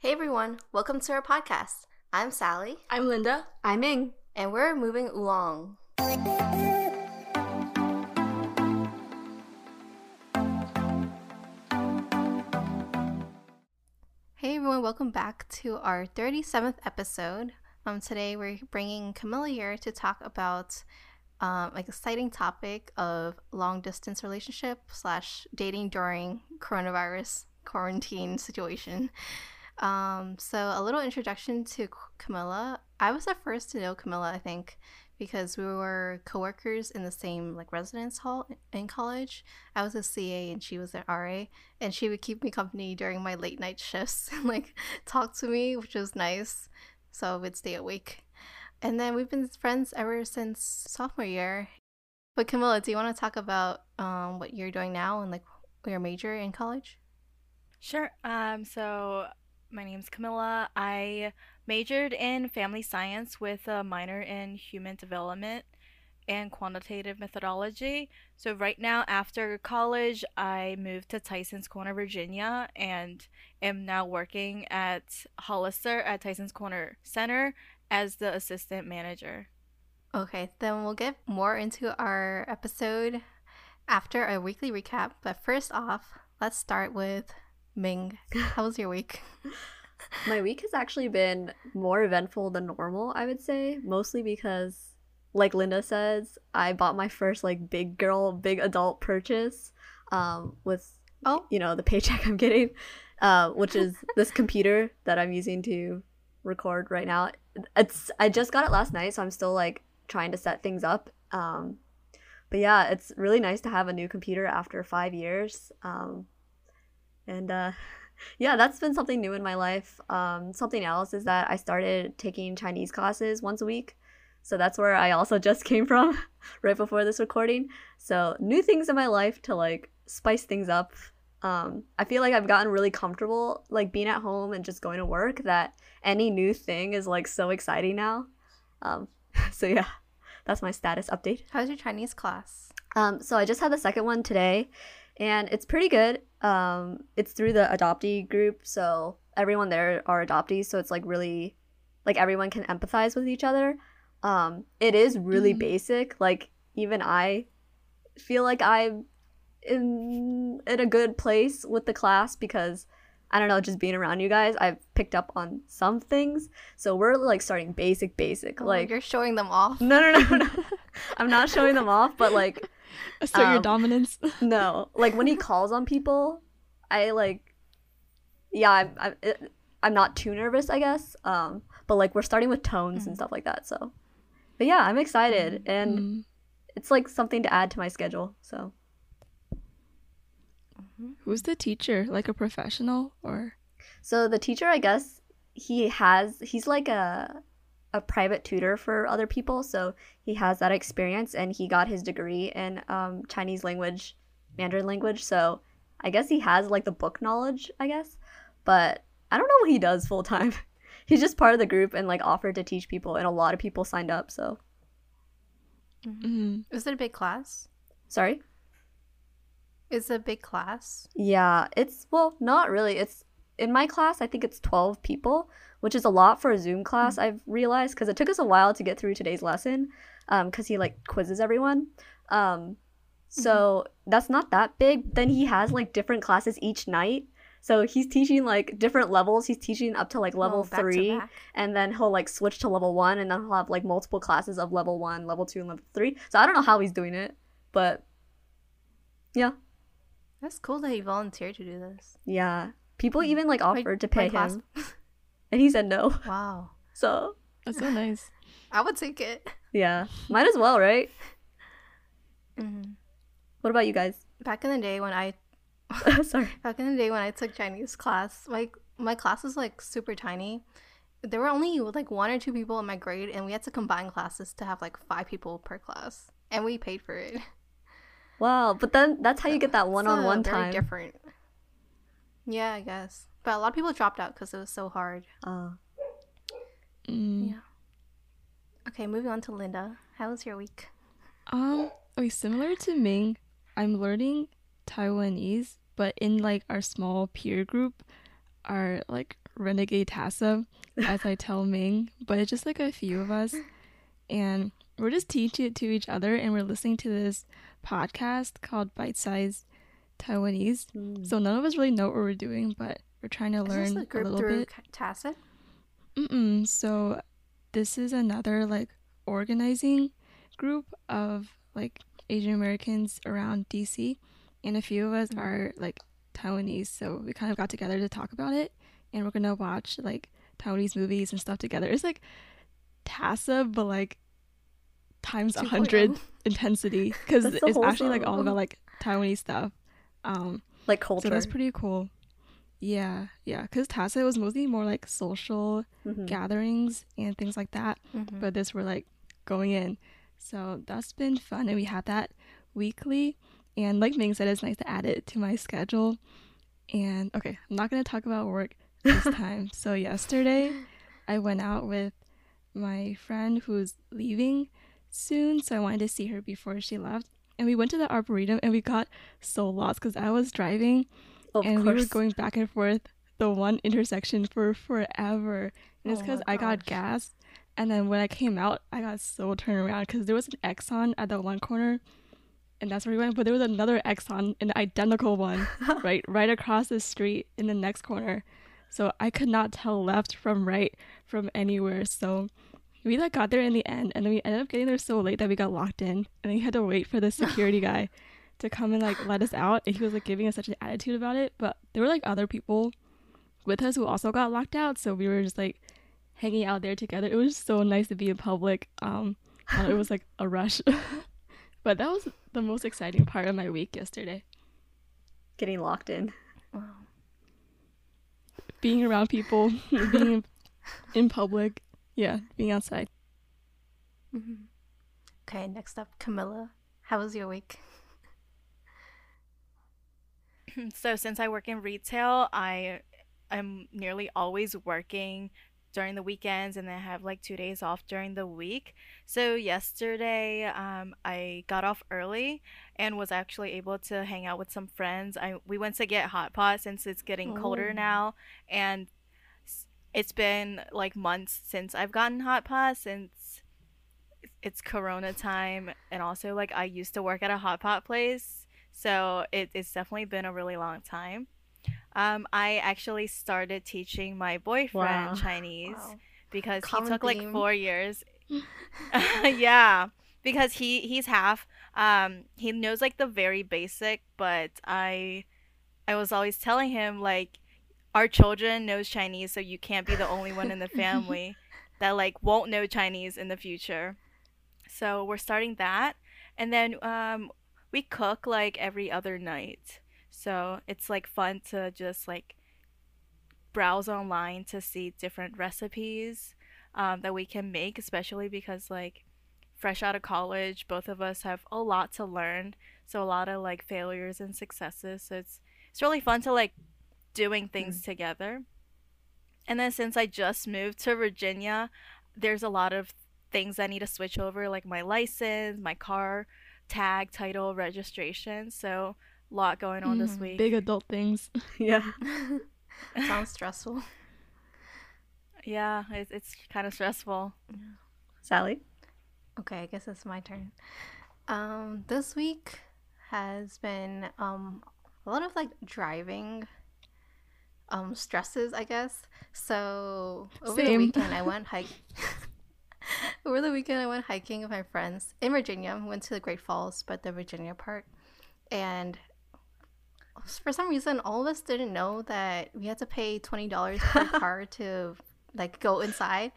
Hey everyone, welcome to our podcast. I'm Sally. I'm Linda. I'm Ming. And we're moving along. Hey everyone, welcome back to our 37th episode. Today we're bringing Camilla here to talk about exciting topic of long distance relationship / dating during coronavirus quarantine situation. So a little introduction to Camilla. I was the first to know Camilla, I think, because we were coworkers in the same residence hall in college. I was a CA and she was an RA, and she would keep me company during my late night shifts and talk to me, which was nice. So I would stay awake. And then we've been friends ever since sophomore year. But Camilla, do you want to talk about what you're doing now and your major in college? Sure. So my name's Camilla. I majored in family science with a minor in human development and quantitative methodology. So right now, after college, I moved to Tyson's Corner, Virginia, and am now working at Hollister at Tyson's Corner Center as the assistant manager. Okay, then we'll get more into our episode after a weekly recap. But first off, let's start with Ming. How was your week? My week has actually been more eventful than normal, I would say, mostly because, like Linda says, I bought my first big adult purchase with the paycheck I'm getting, which is this computer that I'm using to record right now. I just got it last night, so I'm still trying to set things up. But yeah, it's really nice to have a new computer after 5 years. Yeah, that's been something new in my life. Something else is that I started taking Chinese classes once a week. So that's where I also just came from right before this recording. So new things in my life to spice things up. I feel like I've gotten really comfortable being at home and just going to work, that any new thing is so exciting now. So yeah, that's my status update. How's your Chinese class? So I just had the second one today. And it's pretty good. It's through the adoptee group, so everyone there are adoptees, so it's really everyone can empathize with each other. It is really basic. Even I feel I'm in a good place with the class because, I don't know, just being around you guys, I've picked up on some things. So we're starting basic. Oh, you're showing them off. No. I'm not showing them off, but assert your dominance. No, when he calls on people, I I'm not too nervous, I guess. But we're starting with tones and stuff like that. So, but yeah, I'm excited, and it's something to add to my schedule. So, who's the teacher? A professional or? So the teacher, I guess he's a private tutor for other people, so he has that experience, and he got his degree in Chinese language, Mandarin language, so I guess he has the book knowledge, I guess, but I don't know what he does full time. He's just part of the group and offered to teach people, and a lot of people signed up. So Is it a big class? Sorry, is it a big class? Yeah, it's, well, not really. It's, in my class, I think it's 12 people, which is a lot for a Zoom class, I've realized, because it took us a while to get through today's lesson, because he, quizzes everyone. So that's not that big. Then he has, different classes each night. So he's teaching, different levels. He's teaching up to, level 3. Back. And then he'll, switch to level 1, and then he'll have, multiple classes of level 1, level 2, and level 3. So I don't know how he's doing it, but yeah. That's cool that he volunteered to do this. Yeah. People even, offered to pay him. And he said no. Wow. So that's so nice. I would take it. Yeah. Might as well, right? What about you guys? Back in the day when I took Chinese class, my class was super tiny. There were only one or two people in my grade, and we had to combine classes to have 5 people per class, and we paid for it. Wow. But then that's how you get that one-on-one time. Very different. Yeah, I guess. But a lot of people dropped out because it was so hard. Yeah. Okay, moving on to Linda. How was your week? Similar to Ming, I'm learning Taiwanese, but in our small peer group, our renegade TASA, as I tell Ming, but it's just like a few of us, and we're just teaching it to each other, and we're listening to this podcast called Bite Size Taiwanese. So none of us really know what we're doing, but we're trying to learn a little bit. TASA? So this is another like organizing group of like Asian Americans around DC, and a few of us are like Taiwanese, so we kind of got together to talk about it, and we're gonna watch like Taiwanese movies and stuff together. It's like TASA, but like times 100 intensity, because it's actually like all about like Taiwanese stuff, like culture. So that's pretty cool. Yeah, because TASA was mostly more like social gatherings and things like that, but this we're like going in, so that's been fun. And we had that weekly, and like Ming said, it's nice to add it to my schedule. And okay, I'm not going to talk about work this time. So yesterday I went out with my friend who's leaving soon, so I wanted to see her before she left, and we went to the Arboretum, and we got so lost because I was driving. Of course. We were going back and forth the one intersection for forever, and it's because I got gas, and then when I came out I got so turned around because there was an Exxon at the one corner, and that's where we went, but there was another Exxon, an identical one right across the street in the next corner, so I could not tell left from right from anywhere. So we like got there in the end, and then we ended up getting there so late that we got locked in, and we had to wait for the security guy to come and like let us out, and he was like giving us such an attitude about it. But there were like other people with us who also got locked out, so we were just like hanging out there together. It was so nice to be in public. It was like a rush. But that was the most exciting part of my week yesterday, getting locked in. Wow. Being around people, being in public, being outside. Okay, next up, Camilla, how was your week? So since I work in retail, I am nearly always working during the weekends, and then have like 2 days off during the week. So yesterday I got off early and was actually able to hang out with some friends. We went to get hot pot since it's getting colder now, and it's been like months since I've gotten hot pot since it's Corona time. And also like I used to work at a hot pot place, so it's definitely been a really long time. I actually started teaching my boyfriend Chinese because he took like 4 years. Because he's half. He knows like the very basic, but I was always telling him like our children knows Chinese, so you can't be the only one in the family that like won't know Chinese in the future. So we're starting that, and then we cook like every other night, so it's like fun to just like browse online to see different recipes that we can make, especially because like fresh out of college, both of us have a lot to learn, so a lot of like failures and successes. So it's really fun to like doing things together. And then since I just moved to Virginia, there's a lot of things I need to switch over, like my license, my car tag, title, registration, so a lot going on this week. Big adult things. Sounds stressful. It's kind of stressful. Sally? Okay, I guess it's my turn. This week has been a lot of like driving stresses, I guess. So over the weekend I went hiking. Over the weekend, I went hiking with my friends in Virginia. We went to the Great Falls, but the Virginia part. And for some reason, all of us didn't know that we had to pay $20 per car to like go inside.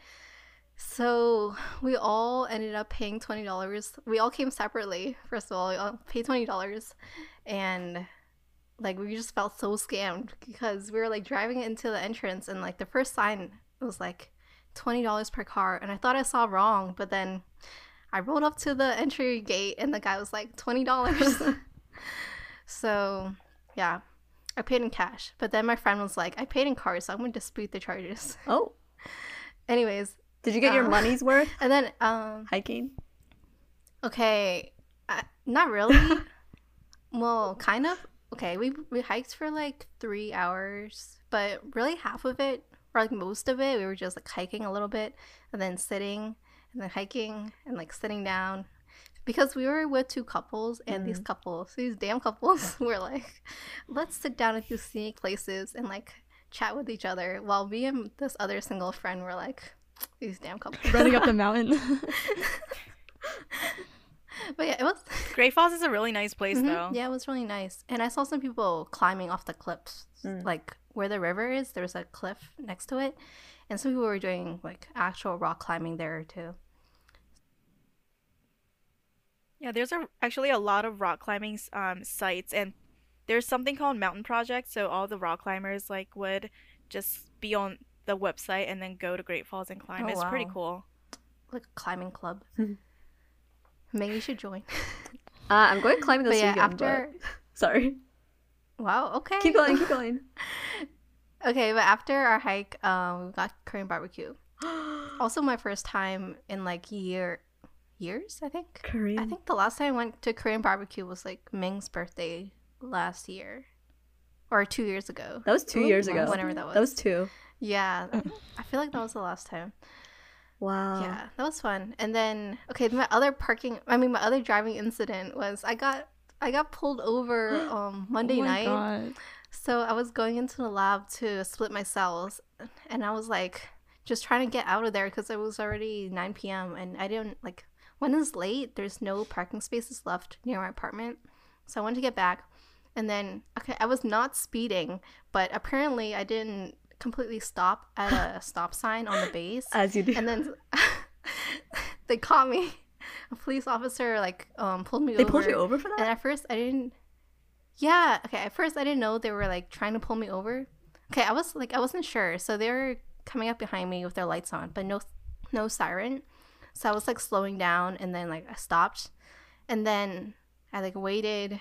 So we all ended up paying $20. We all came separately. First of all, we all paid $20, and like we just felt so scammed because we were like driving into the entrance, and like the first sign was like $20 per car, and I thought I saw wrong, but then I rolled up to the entry gate and the guy was like $20. So yeah, I paid in cash, but then my friend was like, I paid in cars, so I'm gonna dispute the charges. Anyways, did you get your money's worth? And then hiking? Okay, not really. Well, kind of. Okay, we hiked for like 3 hours, but really half of it or like most of it, we were just like hiking a little bit and then sitting and then hiking and like sitting down, because we were with two couples, and these damn couples were like, let's sit down at these scenic places and like chat with each other, while me and this other single friend were like, these damn couples running up the mountain. But yeah, it was Great Falls is a really nice place though. Yeah, it was really nice. And I saw some people climbing off the cliffs, like where the river is, there's a cliff next to it, and some people were doing like actual rock climbing there too. Yeah, there's actually a lot of rock climbing sites, and there's something called Mountain Project, so all the rock climbers like would just be on the website and then go to Great Falls and climb. It's pretty cool. Like a climbing club. Maybe you should join. I'm going climbing this weekend. Sorry. Wow, okay. Keep going. Okay, but after our hike, we got Korean barbecue. Also my first time in like years, I think. Korean. I think the last time I went to Korean barbecue was like Ming's birthday last year. Or 2 years ago. That was two years ago. Whenever that was. That was two. Yeah. I feel like that was the last time. Wow. Yeah, that was fun. And then, okay, my other driving incident was I got pulled over Monday night. God. So I was going into the lab to split my cells, and I was like just trying to get out of there because it was already 9 p.m. and I didn't like when it's late, there's no parking spaces left near my apartment. So I wanted to get back, and then I was not speeding, but apparently I didn't completely stop at a stop sign on the base, as you do, and then they caught me. A police officer like pulled me over. They pulled you over for that? And at first I didn't know they were like trying to pull me over. Okay, I was like, I wasn't sure, so they were coming up behind me with their lights on, but no siren. So I was like slowing down, and then like I stopped, and then I like waited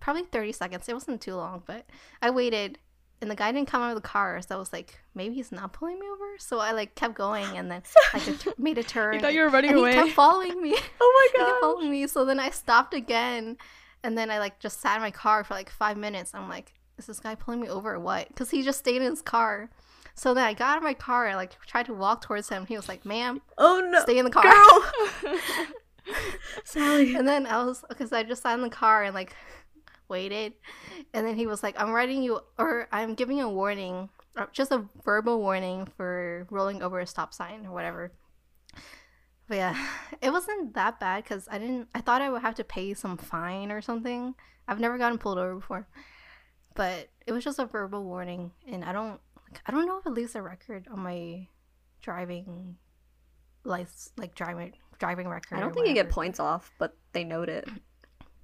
probably 30 seconds. It wasn't too long, but I waited. And the guy didn't come out of the car, so I was like, maybe he's not pulling me over. So I like kept going, and then like made a turn. You thought you were running away. He kept following me. Oh my god! He kept following me. So then I stopped again, and then I like just sat in my car for like 5 minutes. I'm like, is this guy pulling me over or what? Because he just stayed in his car. So then I got out of my car and like tried to walk towards him. He was like, "Ma'am, oh no, stay in the car, girl, Sally." And then I just sat in the car and like waited, and then he was like, I'm giving you a warning, just a verbal warning for rolling over a stop sign or whatever. But yeah, it wasn't that bad because I thought I would have to pay some fine or something. I've never gotten pulled over before, but it was just a verbal warning, and I don't know if it leaves a record on my driving license, like driving record. I don't think you get points off, but they note it.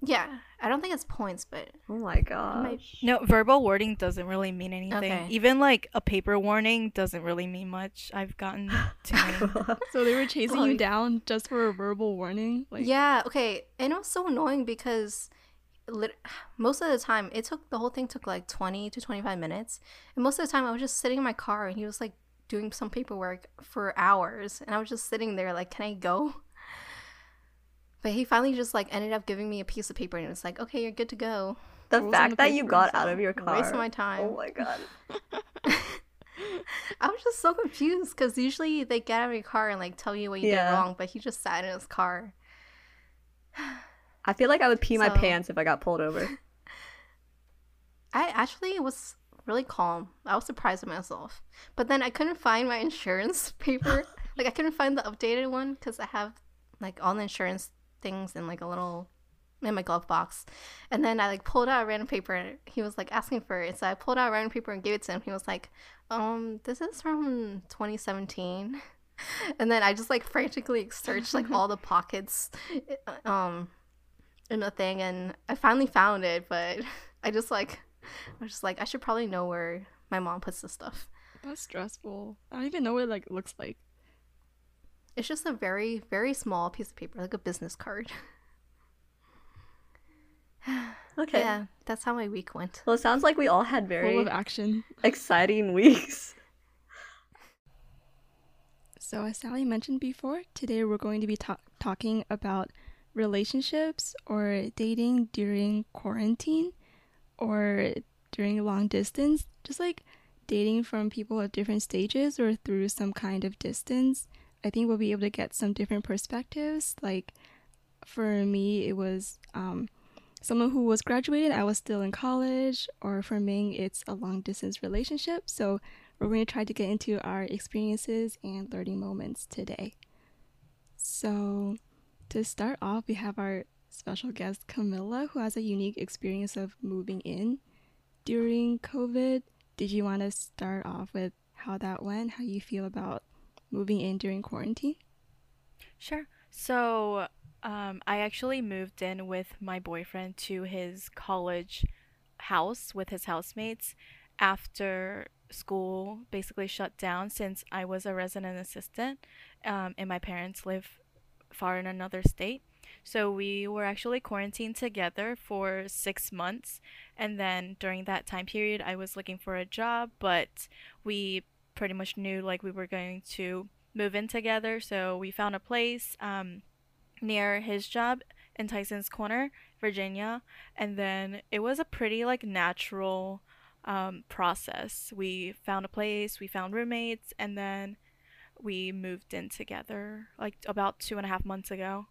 Yeah, I don't think it's points, but oh my gosh. No, verbal warning doesn't really mean anything. Okay. Even like a paper warning doesn't really mean much. I've gotten to So they were chasing you down just for a verbal warning? Like... Yeah, okay. And it was so annoying because most of the time, the whole thing took like 20 to 25 minutes. And most of the time, I was just sitting in my car, and he was like doing some paperwork for hours. And I was just sitting there like, can I go? But he finally just like ended up giving me a piece of paper, and it was like, okay, you're good to go. The fact that you got out of your car. Wasting my time. Oh my god. I was just so confused because usually they get out of your car and like tell you what you did wrong, but he just sat in his car. I feel like I would pee my pants if I got pulled over. I actually was really calm. I was surprised at myself. But then I couldn't find my insurance paper. Like I couldn't find the updated one because I have like all the insurance things in like a little in my glove box, and then I like pulled out a random paper, and he was like asking for it, so I pulled out a random paper and gave it to him. He was like, this is from 2017, and then I just like frantically searched like all the pockets in the thing, and I finally found it, but I should probably know where my mom puts this stuff. That's stressful. I don't even know what it like looks like. It's just a very, very small piece of paper, like a business card. Okay. Yeah, that's how my week went. Well, it sounds like we all had very full of action, exciting weeks. So as Sally mentioned before, today we're going to be talking about relationships or dating during quarantine or during long distance, just like dating from people at different stages or through some kind of distance, I think we'll be able to get some different perspectives. Like for me, it was someone who was graduated, I was still in college, or for Ming, it's a long distance relationship. So we're going to try to get into our experiences and learning moments today. So to start off, we have our special guest Camilla, who has a unique experience of moving in during COVID. Did you want to start off with how that went, how you feel about moving in during quarantine? Sure. So I actually moved in with my boyfriend to his college house with his housemates after school basically shut down, since I was a resident assistant and my parents live far in another state. So we were actually quarantined together for 6 months, and then during that time period I was looking for a job, but we pretty much knew like we were going to move in together, so we found a place near his job in Tyson's Corner, Virginia, and then it was a pretty like natural process. We found a place, we found roommates, and then we moved in together like about 2.5 months ago.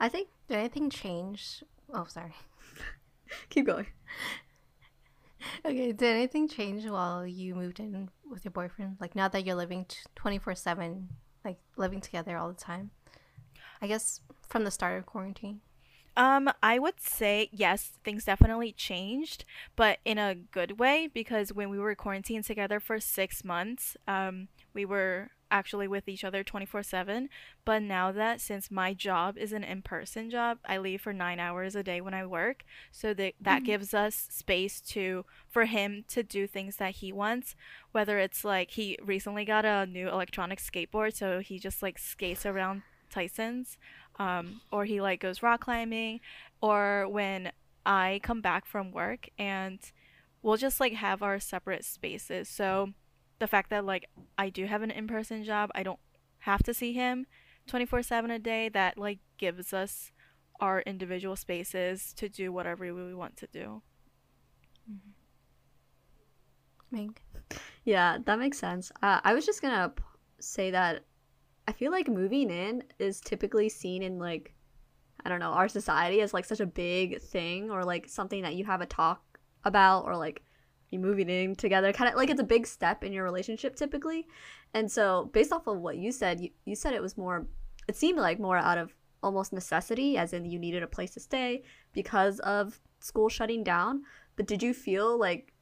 I think, did anything change? Oh, sorry. Keep going. Okay, did anything change while you moved in with your boyfriend? Like, now that you're living 24/7, like, living together all the time? I guess from the start of quarantine? I would say, yes, things definitely changed, but in a good way, because when we were quarantined together for 6 months, we were actually with each other 24/7. But now that, since my job is an in-person job, I leave for 9 hours a day when I work, so that gives us space for him to do things that he wants, whether it's like he recently got a new electronic skateboard, so he just like skates around Tyson's, or he like goes rock climbing, or when I come back from work, and we'll just like have our separate spaces. So the fact that like I do have an in-person job, I don't have to see him 24/7 a day, that like gives us our individual spaces to do whatever we want to do. Ming? Yeah, that makes sense. I was just gonna say that I feel like moving in is typically seen in like, I don't know, our society as like such a big thing, or like something that you have a talk about, or like moving in together, kind of like it's a big step in your relationship typically. And so based off of what you said, you said it was more, it seemed like more out of almost necessity, as in you needed a place to stay because of school shutting down. But did you feel like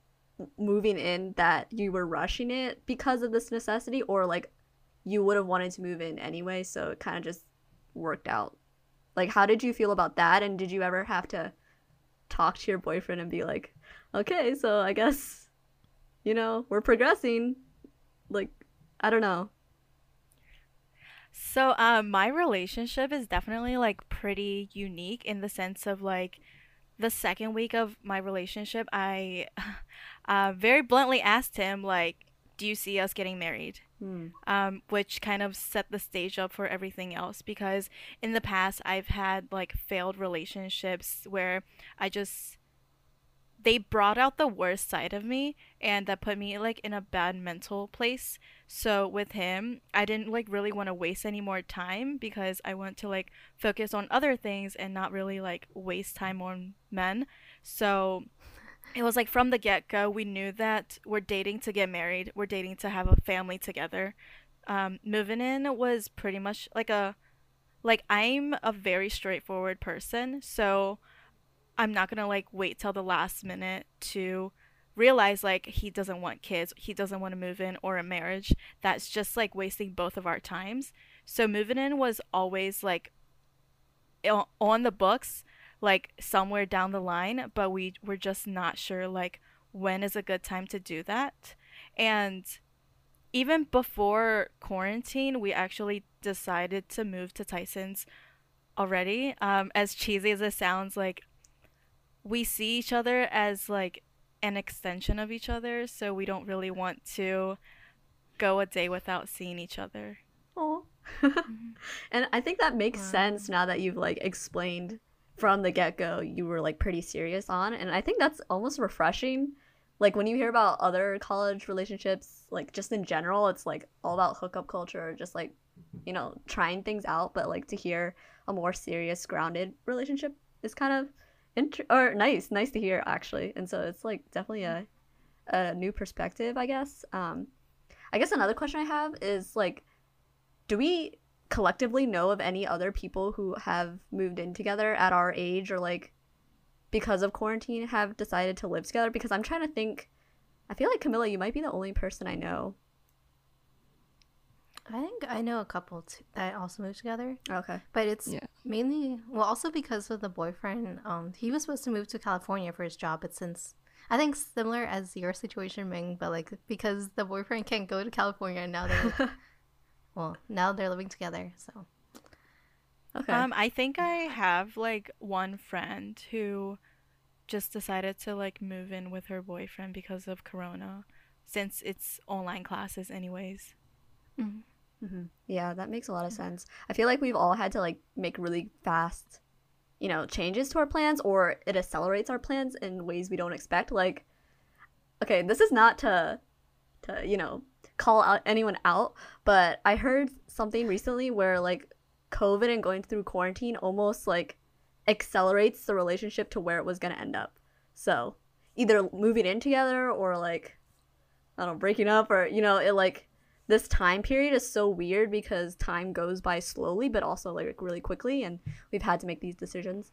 moving in that you were rushing it because of this necessity, or like you would have wanted to move in anyway, so it kind of just worked out? Like, how did you feel about that? And did you ever have to talk to your boyfriend and be like, okay, so I guess, you know, we're progressing. Like, I don't know. So my relationship is definitely like pretty unique in the sense of like the second week of my relationship, I very bluntly asked him like, do you see us getting married? Which kind of set the stage up for everything else, because in the past I've had like failed relationships where they brought out the worst side of me, and that put me like in a bad mental place. So with him, I didn't like really want to waste any more time, because I want to like focus on other things and not really like waste time on men. So it was like from the get-go, we knew that we're dating to get married, we're dating to have a family together. Moving in was pretty much like I'm a very straightforward person, so I'm not gonna like wait till the last minute to realize like he doesn't want kids, he doesn't want to move in or a marriage. That's just like wasting both of our times. So moving in was always like on the books, like somewhere down the line, but we were just not sure like when is a good time to do that. And even before quarantine, we actually decided to move to Tyson's already. As cheesy as it sounds, like we see each other as like an extension of each other, so we don't really want to go a day without seeing each other. Oh. And I think that makes sense now that you've like explained from the get-go you were like pretty serious on, and I think that's almost refreshing Like, when you hear about other college relationships, like, just in general, it's, like, all about hookup culture, just, like, you know, trying things out. But, like, to hear a more serious, grounded relationship is kind of nice to hear, actually. And so it's, like, definitely a new perspective, I guess. I guess another question I have is, like, do we collectively know of any other people who have moved in together at our age, or, like, because of quarantine have decided to live together? Because I'm trying to think, I feel like, Camilla, you might be the only person I know. I think I know a couple that also moved together. Okay. But it's mainly, well, also because of the boyfriend. He was supposed to move to California for his job, but since, I think similar as your situation, Ming, but, like, because the boyfriend can't go to California, and now they're well, now they're living together, so. Okay. I think I have, like, one friend who just decided to, like, move in with her boyfriend because of Corona, since it's online classes anyways. Mm-hmm. Mm-hmm. Yeah, that makes a lot of sense. I feel like we've all had to, like, make really fast, you know, changes to our plans, or it accelerates our plans in ways we don't expect. Like, okay, this is not to you know, call out anyone out, but I heard something recently where, like, COVID and going through quarantine almost, like, accelerates the relationship to where it was going to end up. So either moving in together, or, like, I don't know, breaking up, or, you know, it, like, this time period is so weird because time goes by slowly, but also, like, really quickly, and we've had to make these decisions.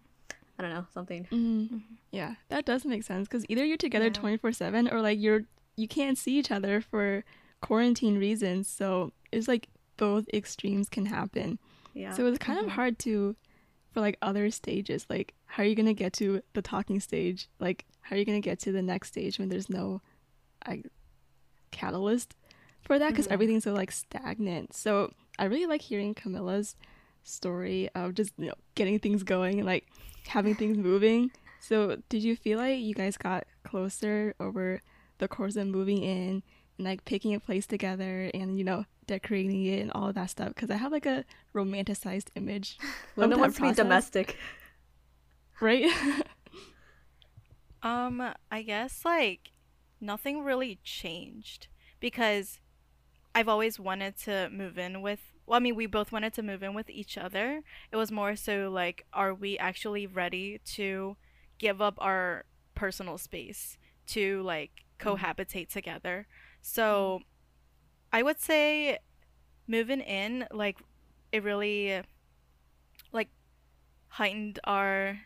I don't know, something. Mm-hmm. Yeah, that does make sense, because either you're together 24/7, or, like, you can't see each other for quarantine reasons, so it's, like, both extremes can happen. Yeah. So it's kind of hard for, like, other stages. Like, how are you going to get to the talking stage? Like, how are you going to get to the next stage when there's no catalyst for that? Because everything's so, like, stagnant. So I really like hearing Camilla's story of just, you know, getting things going and, like, having things moving. So did you feel like you guys got closer over the course of moving in and, like, picking a place together and, you know, decorating it and all of that stuff? Because I have, like, a romanticized image. Linda wants to be domestic, right? I guess, like, nothing really changed, because I've always wanted to move in with, well, I mean, we both wanted to move in with each other. It was more so, like, are we actually ready to give up our personal space to, like, cohabitate together? So I would say moving in, like, it really, like, heightened our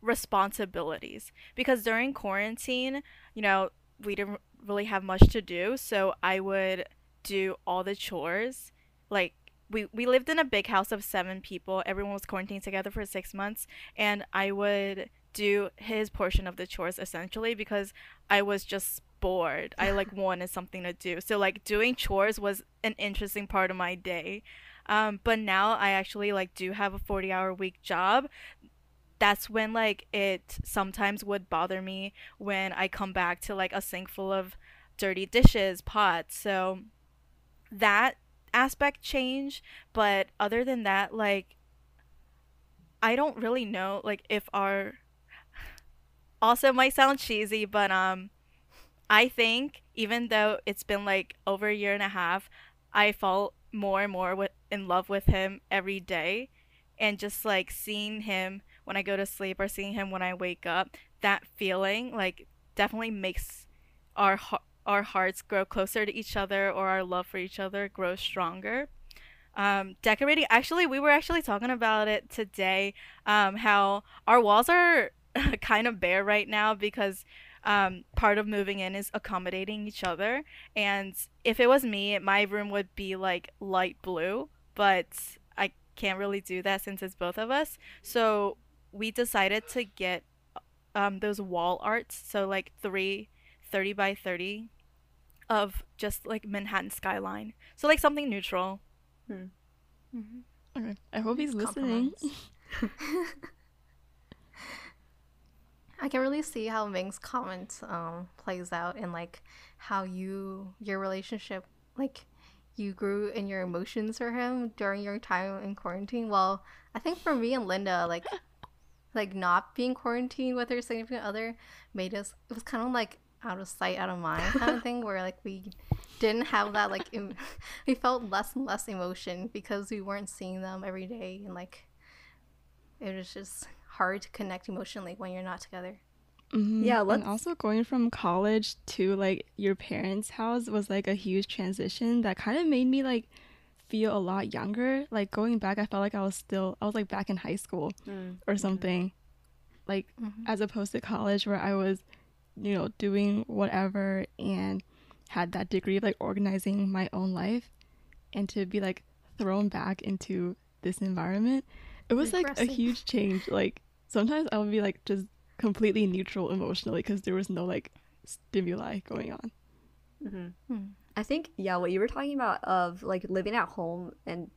responsibilities, because during quarantine, you know, we didn't really have much to do, so I would do all the chores. Like, we lived in a big house of 7 people. Everyone was quarantined together for 6 months, and I would do his portion of the chores, essentially, because I was just bored. I, like, wanted something to do, so, like, doing chores was an interesting part of my day. But now I actually, like, do have a 40-hour-week job. That's when, like, it sometimes would bother me when I come back to, like, a sink full of dirty dishes, pots. So that aspect changed, but other than that, like, I don't really know, like, if our, also might sound cheesy, but I think, even though it's been, like, over a year and a half, I fall more and more in love with him every day. And just, like, seeing him when I go to sleep, or seeing him when I wake up, that feeling, like, definitely makes our hearts grow closer to each other, or our love for each other grow stronger. Decorating, actually, we were actually talking about it today, how our walls are kind of bare right now, because part of moving in is accommodating each other. And if it was me, my room would be, like, light blue, but I can't really do that since it's both of us. So we decided to get those wall arts, so, like, 30 by 30 of just, like, Manhattan skyline, so, like, something neutral. Okay. I hope he's listening. I can really see how Ming's comment plays out, and, like, how your relationship, like, you grew in your emotions for him during your time in quarantine. Well, I think for me and Linda, like, like not being quarantined with her significant other made us, it was kind of like out of sight, out of mind kind of thing, where like we didn't have that like we felt less and less emotion because we weren't seeing them every day, and like it was just hard to connect emotionally when you're not together. Mm-hmm. Yeah, and also going from college to like your parents' house was like a huge transition that kind of made me like feel a lot younger. Like going back, I felt like I was like back in high school or something, like as opposed to college where I was, you know, doing whatever and had that degree of like organizing my own life, and to be like thrown back into this environment, it was like a huge change. Like sometimes I would be like just completely neutral emotionally because there was no like stimuli going on. I think, yeah, what you were talking about of like living at home, and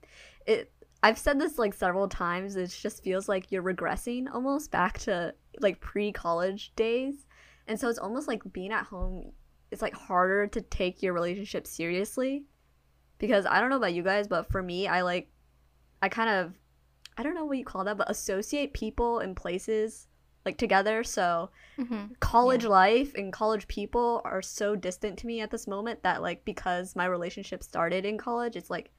it, I've said this like several times, it just feels like you're regressing almost back to like pre-college days. And so it's almost like being at home, it's like harder to take your relationship seriously, because I don't know about you guys, but for me, I kind of, I don't know what you call that, but associate people and places like together. So college life and college people are so distant to me at this moment that like, because my relationship started in college, it's like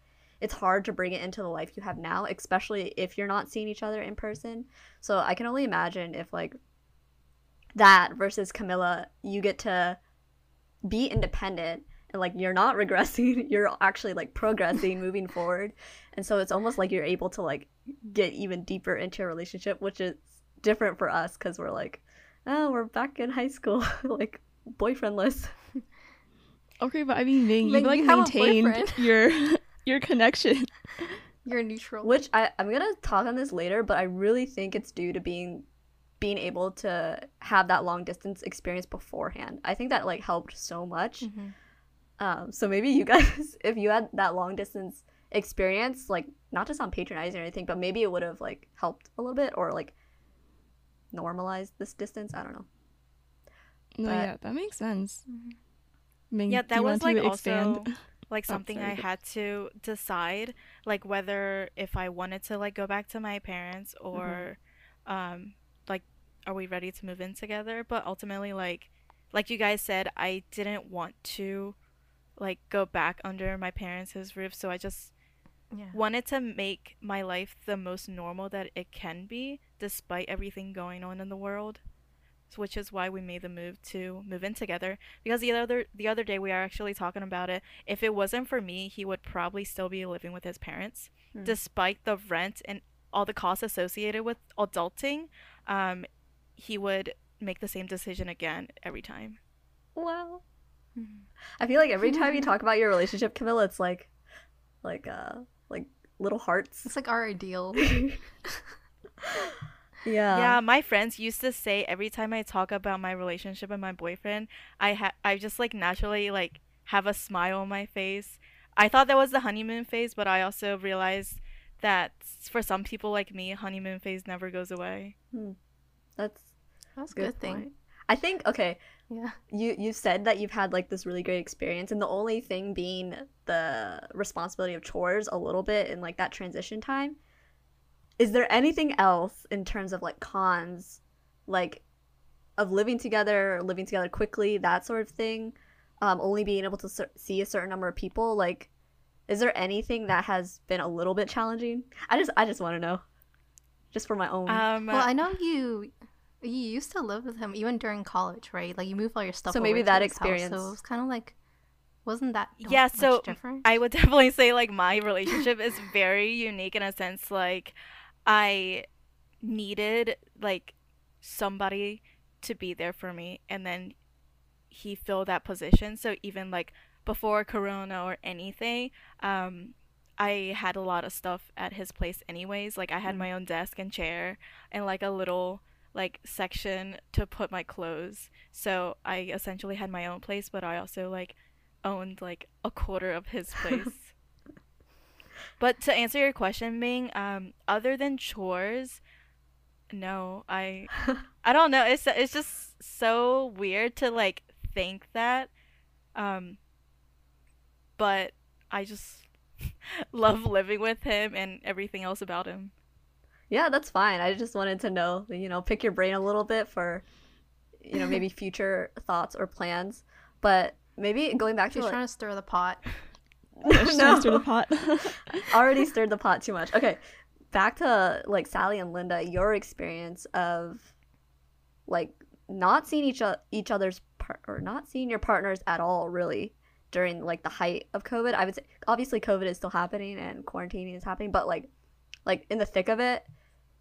it's hard to bring it into the life you have now, especially if you're not seeing each other in person. So I can only imagine if like that versus Camilla, you get to be independent and like you're not regressing, you're actually like progressing, moving forward. And so it's almost like you're able to like get even deeper into your relationship, which is different for us because we're like, oh, we're back in high school, like boyfriendless. Okay, but I mean, Ming, you like maintained your connection. You're neutral, which I'm gonna talk on this later, but I really think it's due to being able to have that long distance experience beforehand. I think that like helped so much. So maybe you guys, if you had that long distance experience, like not to sound patronizing or anything, but maybe it would have like helped a little bit, or like normalize this distance. I don't know. No, yeah, that makes sense. Yeah, that was like also like something I had to decide, like whether if I wanted to like go back to my parents or like, are we ready to move in together? But ultimately, like you guys said, I didn't want to like go back under my parents' roof, so I just wanted to make my life the most normal that it can be despite everything going on in the world, which is why we made the move to move in together. Because the other day we are actually talking about it, if it wasn't for me, he would probably still be living with his parents despite the rent and all the costs associated with adulting. He would make the same decision again every time. Wow. I feel like every time you talk about your relationship, Camilla, it's like little hearts. It's like our ideal. Yeah, my friends used to say every time I talk about my relationship and my boyfriend, I just like naturally like have a smile on my face. I thought that was the honeymoon phase, but I also realized that for some people like me, honeymoon phase never goes away. That's a good thing. I think, okay, yeah, you said that you've had like this really great experience, and the only thing being the responsibility of chores a little bit in like that transition time. Is there anything else in terms of like cons, like of living together quickly, that sort of thing, only being able to see a certain number of people? Like, is there anything that has been a little bit challenging? I just want to know, just for my own. Well, I know you used to live with him even during college, right? Like you moved all your stuff. So maybe that experience. So it was kind of like, wasn't that much different? I would definitely say like my relationship is very unique in a sense, like, I needed like somebody to be there for me, and then he filled that position. So even like before Corona or anything, I had a lot of stuff at his place anyways. Like I had my own desk and chair and like a little like section to put my clothes. So I essentially had my own place, but I also like owned like a quarter of his place. But to answer your question, Ming, other than chores, no, I don't know. It's just so weird to like think that, but I just love living with him and everything else about him. Yeah, that's fine. I just wanted to know, you know, pick your brain a little bit for, you know, maybe future thoughts or plans. But maybe going back to, like, trying to stir the pot. No, stir the pot. Already stirred the pot too much. Okay, back to, like, Sally and Linda, your experience of, like, not seeing not seeing your partners at all, really, during, like, the height of COVID. I would say, obviously, COVID is still happening and quarantining is happening, but, like in the thick of it,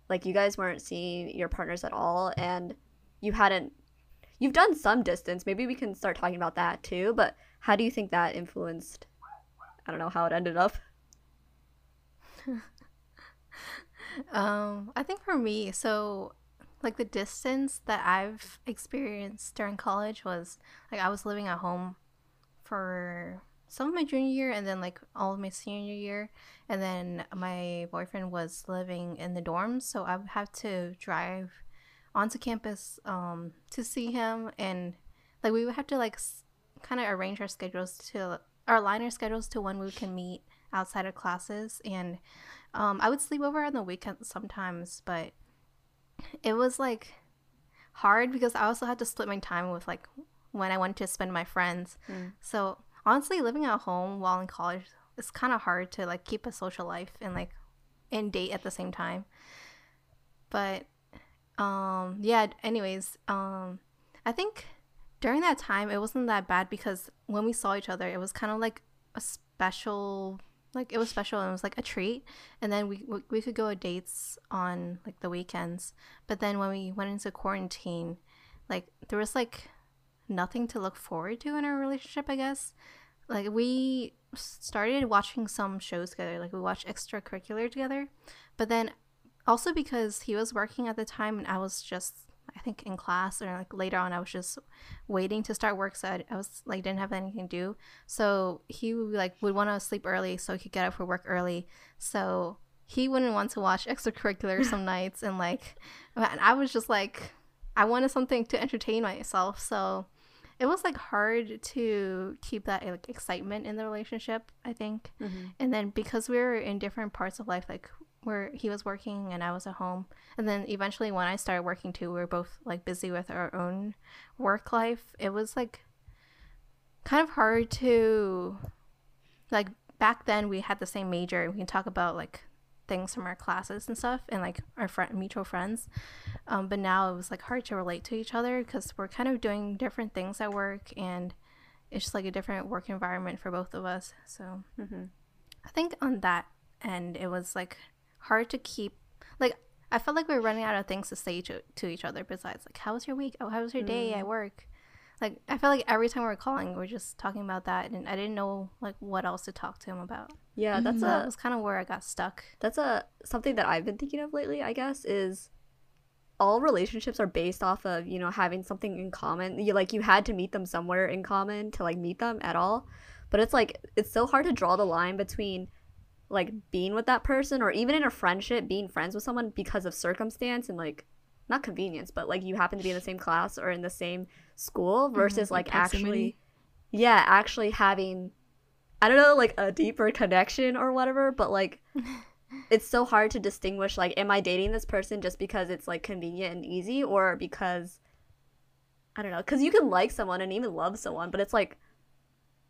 like, you guys weren't seeing your partners at all, and you've done some distance. Maybe we can start talking about that too, but how do you think that influenced, I don't know, how it ended up? I think for me, so, like, the distance that I've experienced during college was, like, I was living at home for some of my junior year and then, like, all of my senior year, and then my boyfriend was living in the dorms, so I would have to drive onto campus to see him, and, like, we would have to, like, kind of arrange our schedules to align our schedules to when we can meet outside of classes, and I would sleep over on the weekends sometimes, but it was, like, hard because I also had to split my time with, like, when I wanted to spend my friends. So honestly, living at home while in college is kind of hard to, like, keep a social life and, like, and date at the same time. But I think during that time it wasn't that bad because when we saw each other, it was kind of like a special, like, it was special and it was like a treat, and then we could go on dates on, like, the weekends. But then when we went into quarantine, like, there was, like, nothing to look forward to in our relationship, I guess. Like, we started watching some shows together, like, we watched Extracurricular together, but then also because he was working at the time and I was just, I think, in class, or, like, later on I was just waiting to start work, so I was, like, didn't have anything to do, so he would want to sleep early so he could get up for work early, so he wouldn't want to watch Extracurricular some nights, and, like, I was just, like, I wanted something to entertain myself, so it was, like, hard to keep that, like, excitement in the relationship, I think. Mm-hmm. And then because we were in different parts of life, like, where he was working and I was at home, and then eventually when I started working too, we were both, like, busy with our own work life. It was, like, kind of hard to, like, back then we had the same major and we can talk about, like, things from our classes and stuff and, like, our mutual friends, but now it was, like, hard to relate to each other because we're kind of doing different things at work and it's just, like, a different work environment for both of us. So mm-hmm. I think on that end it was, like, hard to keep, like, I felt like we were running out of things to say to each other besides, like, how was your week, how was your day at work. Like, I felt like every time we were calling, we were just talking about that, and I didn't know, like, what else to talk to him about. Yeah, that was kind of where I got stuck. That's something that I've been thinking of lately, I guess, is all relationships are based off of, you know, having something in common. You had to meet them somewhere in common to, like, meet them at all. But it's, like, it's so hard to draw the line between, like, being with that person or even in a friendship, being friends with someone because of circumstance and, like, not convenience, but, like, you happen to be in the same class or in the same school versus, mm-hmm, like, actually having, I don't know, like, a deeper connection or whatever, but, like, it's so hard to distinguish, like, am I dating this person just because it's, like, convenient and easy, or because, I don't know, because you can like someone and even love someone, but it's, like,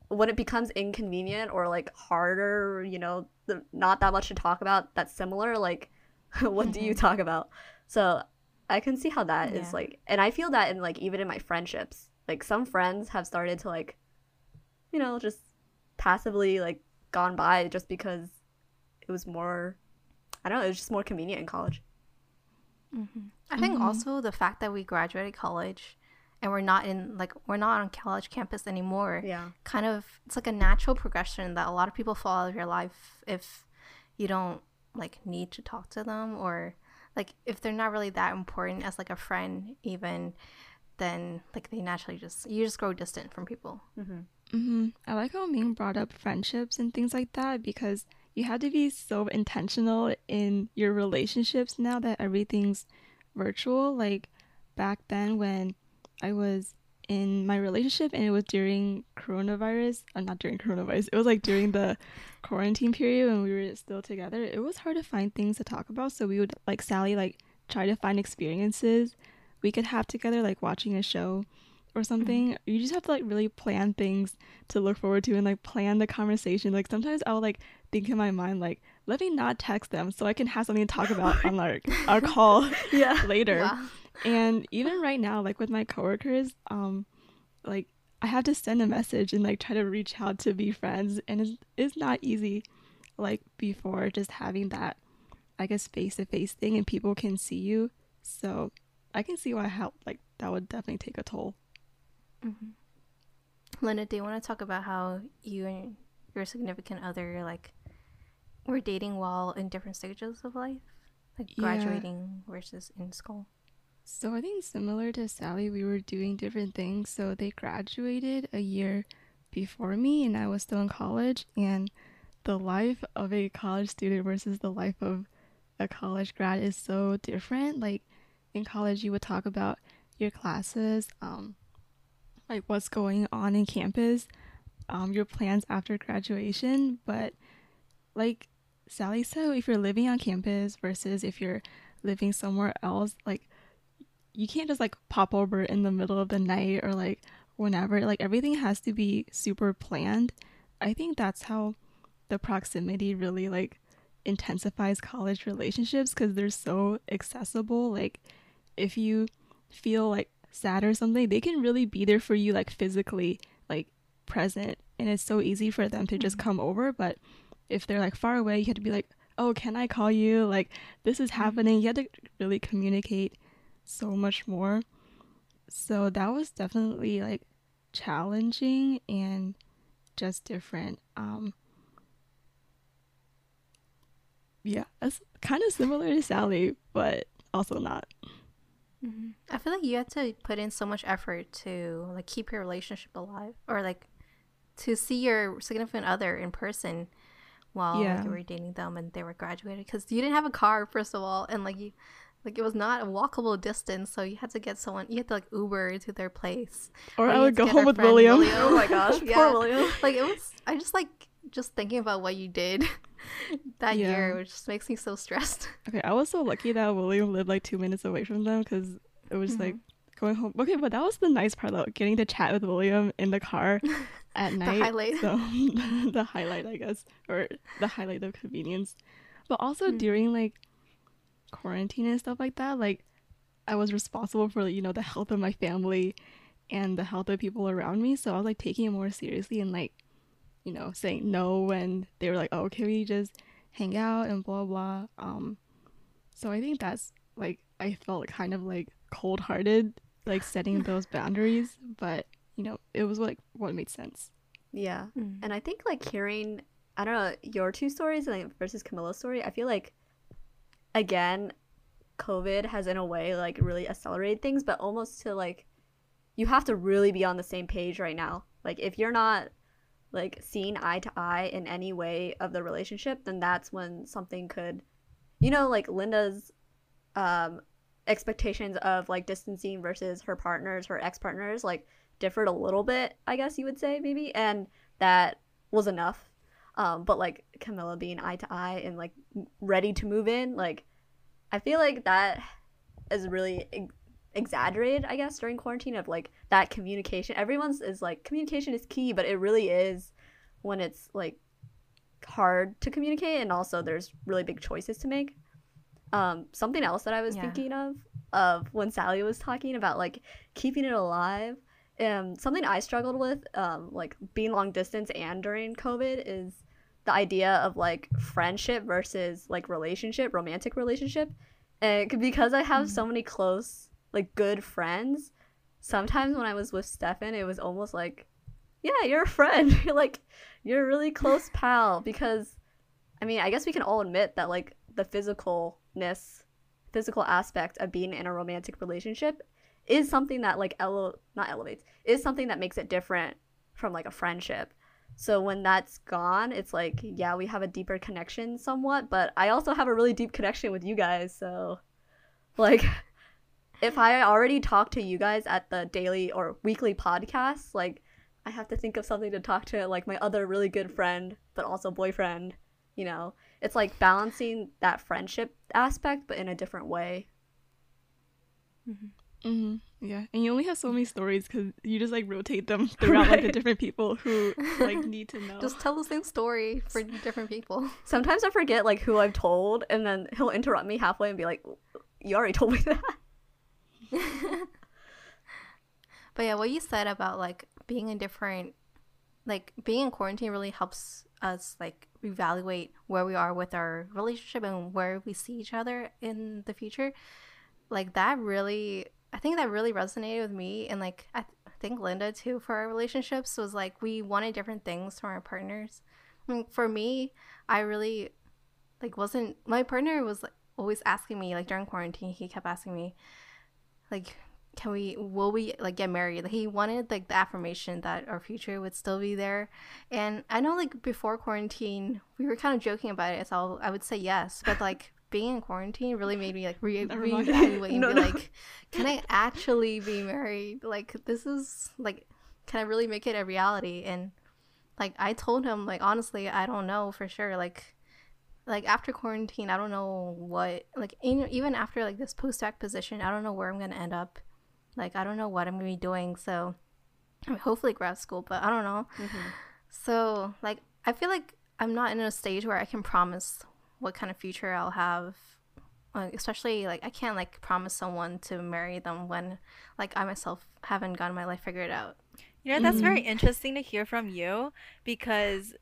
when it becomes inconvenient or, like, harder, you know, not that much to talk about that's similar, like, what do you talk about? So I can see how that is, like, and I feel that in, like, even in my friendships, like, some friends have started to, like, you know, just passively, like, gone by just because it was more, I don't know, it was just more convenient in college. Mm-hmm. I think also the fact that we graduated college and we're not on college campus anymore. Yeah. Kind of, it's like a natural progression that a lot of people fall out of your life if you don't, like, need to talk to them, or, like, if they're not really that important as, like, a friend even, then, like, they naturally you just grow distant from people. Mm-hmm. Mm-hmm. I like how Ming brought up friendships and things like that, because you have to be so intentional in your relationships now that everything's virtual. Like, back then when I was in my relationship, and it was during coronavirus. Not during coronavirus. It was like during the quarantine period when we were still together. It was hard to find things to talk about, so we would like Sally like try to find experiences we could have together, like watching a show or something. Mm-hmm. You just have to like really plan things to look forward to and like plan the conversation. Like sometimes I'll like think in my mind like, let me not text them so I can have something to talk about on like our call later. Wow. And even right now, like with my coworkers, like I have to send a message and like try to reach out to be friends, and it's not easy like before, just having that, I guess, face-to-face thing and people can see you. So I can see why how like that would definitely take a toll. Mm-hmm. Lena, do you want to talk about how you and your significant other like were dating while in different stages of life, like graduating versus in school? So I think similar to Sally, we were doing different things. So they graduated a year before me, and I was still in college. And the life of a college student versus the life of a college grad is so different. Like in college, you would talk about your classes, like what's going on in campus, your plans after graduation. But like Sally said, if you're living on campus versus if you're living somewhere else, like you can't just like pop over in the middle of the night or like whenever. Like everything has to be super planned. I think that's how the proximity really like intensifies college relationships, because they're so accessible. Like if you feel like sad or something, they can really be there for you, like physically like present, and it's so easy for them to just come over. But if they're like far away, you have to be like, oh, can I call you? Like this is happening. You have to really communicate so much more. So that was definitely like challenging and just different. Yeah, that's kind of similar to Sally, but also not. Mm-hmm. I feel like you had to put in so much effort to like keep your relationship alive, or like to see your significant other in person while like, you were dating them and they were graduating, because you didn't have a car, first of all, and like you, like it was not a walkable distance, so you had to get someone. You had to like Uber to their place, or I would go home with William. Oh my gosh, poor William. Like it was, I just like just thinking about what you did that year, which just makes me so stressed. Okay, I was so lucky that William lived like 2 minutes away from them, because it was like going home. Okay, but that was the nice part though, getting to chat with William in the car at night. The highlight. So, the highlight, I guess, or the highlight of convenience. But also during like quarantine and stuff like that, like I was responsible for, you know, the health of my family and the health of people around me. So I was like taking it more seriously and like, you know, saying no when they were like, oh, can we just hang out and blah blah. So I think that's like, I felt kind of like cold-hearted, like setting those boundaries, but you know, it was like what made sense. Yeah. Mm-hmm. And I think like hearing, I don't know, your two stories like versus Camilla's story, I feel like again COVID has in a way like really accelerated things, but almost to like, you have to really be on the same page right now. Like if you're not like seeing eye to eye in any way of the relationship, then that's when something could, you know, like Linda's expectations of like distancing versus her partners, her ex-partners, like differed a little bit, I guess you would say, maybe, and that was enough. But like Camilla being eye to eye and like ready to move in, like I feel like that is really exaggerated, I guess, during quarantine, of like that communication. Everyone's is like communication is key, but it really is when it's like hard to communicate, and also there's really big choices to make. Something else that I was thinking of when Sally was talking about like keeping it alive, something I struggled with like being long distance and during COVID is the idea of like friendship versus like relationship, romantic relationship. And because I have so many close like good friends, sometimes when I was with Stefan, it was almost like, yeah, you're a friend. You're like, you're a really close pal, because I mean, I guess we can all admit that like the physical aspect of being in a romantic relationship is something that like is something that makes it different from like a friendship. So when that's gone, it's like, yeah, we have a deeper connection somewhat, but I also have a really deep connection with you guys, so like if I already talked to you guys at the daily or weekly podcast, like, I have to think of something to talk to, like, my other really good friend, but also boyfriend, you know? It's, like, balancing that friendship aspect, but in a different way. Mm-hmm. Mm-hmm. Yeah, and you only have so many stories because you just, like, rotate them throughout, right? Like, the different people who, like, need to know. Just tell the same story for different people. Sometimes I forget, like, who I've told, and then he'll interrupt me halfway and be like, you already told me that. But yeah, what you said about, like, being in quarantine really helps us, like, evaluate where we are with our relationship and where we see each other in the future. Like, I think that really resonated with me, and, like, I think Linda too, for our relationships, was like, we wanted different things from our partners. I mean, for me, I really, like, wasn't, my partner was, like, always asking me, like, during quarantine, he kept asking me, like, will we like get married? Like, he wanted, like, the affirmation that our future would still be there. And I know, like, before quarantine we were kind of joking about it, so I would say yes, but, like, being in quarantine really made me, like, reevaluate and be like, can I actually be married? Like, this is, like, can I really make it a reality? And, like, I told him, like, honestly, I don't know for sure. Like, after quarantine, I don't know what, like, even after, like, this postdoc position, I don't know where I'm going to end up. Like, I don't know what I'm going to be doing. So, I mean, hopefully grad school, but I don't know. Mm-hmm. So, like, I feel like I'm not in a stage where I can promise what kind of future I'll have. Like, especially, like, I can't, like, promise someone to marry them when, like, I myself haven't gotten my life figured out. You know, that's very interesting to hear from you, because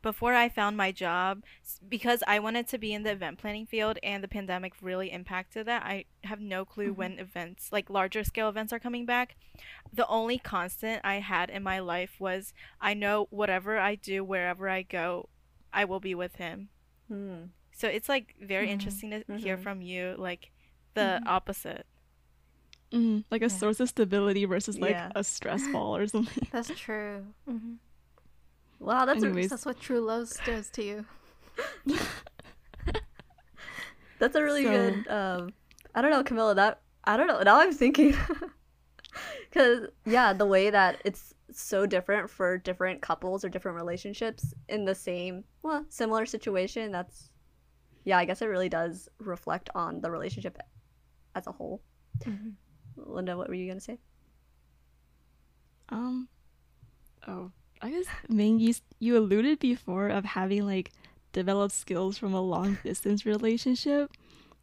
before I found my job, because I wanted to be in the event planning field and the pandemic really impacted that, I have no clue when events, like, larger scale events, are coming back. The only constant I had in my life was, I know whatever I do, wherever I go, I will be with him. Mm. So it's, like, very interesting to hear from you, like, the opposite. Mm-hmm. Like a source of stability versus, like, a stress ball or something. That's true. Mm-hmm. Wow, that's what true love does to you. That's a really good. I don't know, Camilla. That, I don't know. Now I'm thinking, because the way that it's so different for different couples or different relationships in the same, well, similar situation. That's, I guess it really does reflect on the relationship as a whole. Mm-hmm. Linda, what were you gonna say? I guess, Ming, you alluded before of having, like, developed skills from a long-distance relationship.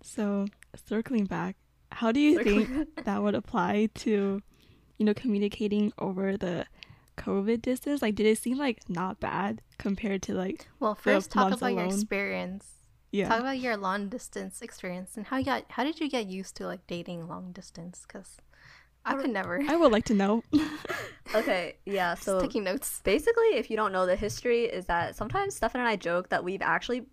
So, circling back, how do you think that would apply to, you know, communicating over the COVID distance? Like, did it seem, like, not bad compared to, like, well, first, talk about your experience. Yeah. Talk about your long-distance experience and how did you get used to, like, dating long-distance? Because I could never. I would like to know. Okay, yeah. So, just taking notes. Basically, if you don't know, the history is that sometimes Stefan and I joke that we've actually,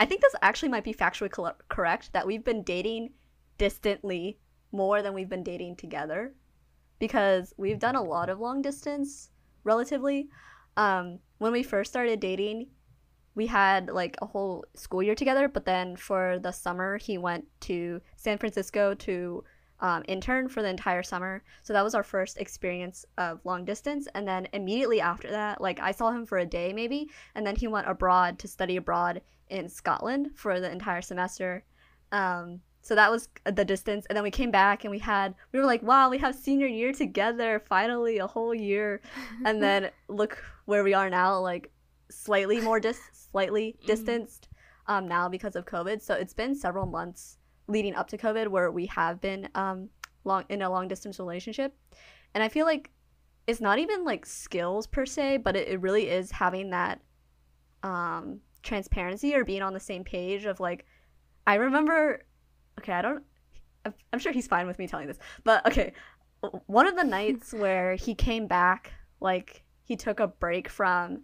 I think this actually might be factually correct, that we've been dating distantly more than we've been dating together, because we've done a lot of long distance, relatively. When we first started dating, we had, like, a whole school year together, but then for the summer, he went to San Francisco to intern for the entire summer. So that was our first experience of long distance. And then immediately after that, like, I saw him for a day maybe, and then he went abroad to study abroad in Scotland for the entire semester. So that was the distance. And then we came back and we were like, wow, we have senior year together, finally, a whole year. And then look where we are now, like, slightly distanced now because of COVID. So it's been several months leading up to COVID where we have been in a long distance relationship. And I feel like it's not even, like, skills per se, but it really is having that transparency or being on the same page of, like, I remember, okay, I'm sure he's fine with me telling this, but okay, one of the nights where he came back, like, he took a break from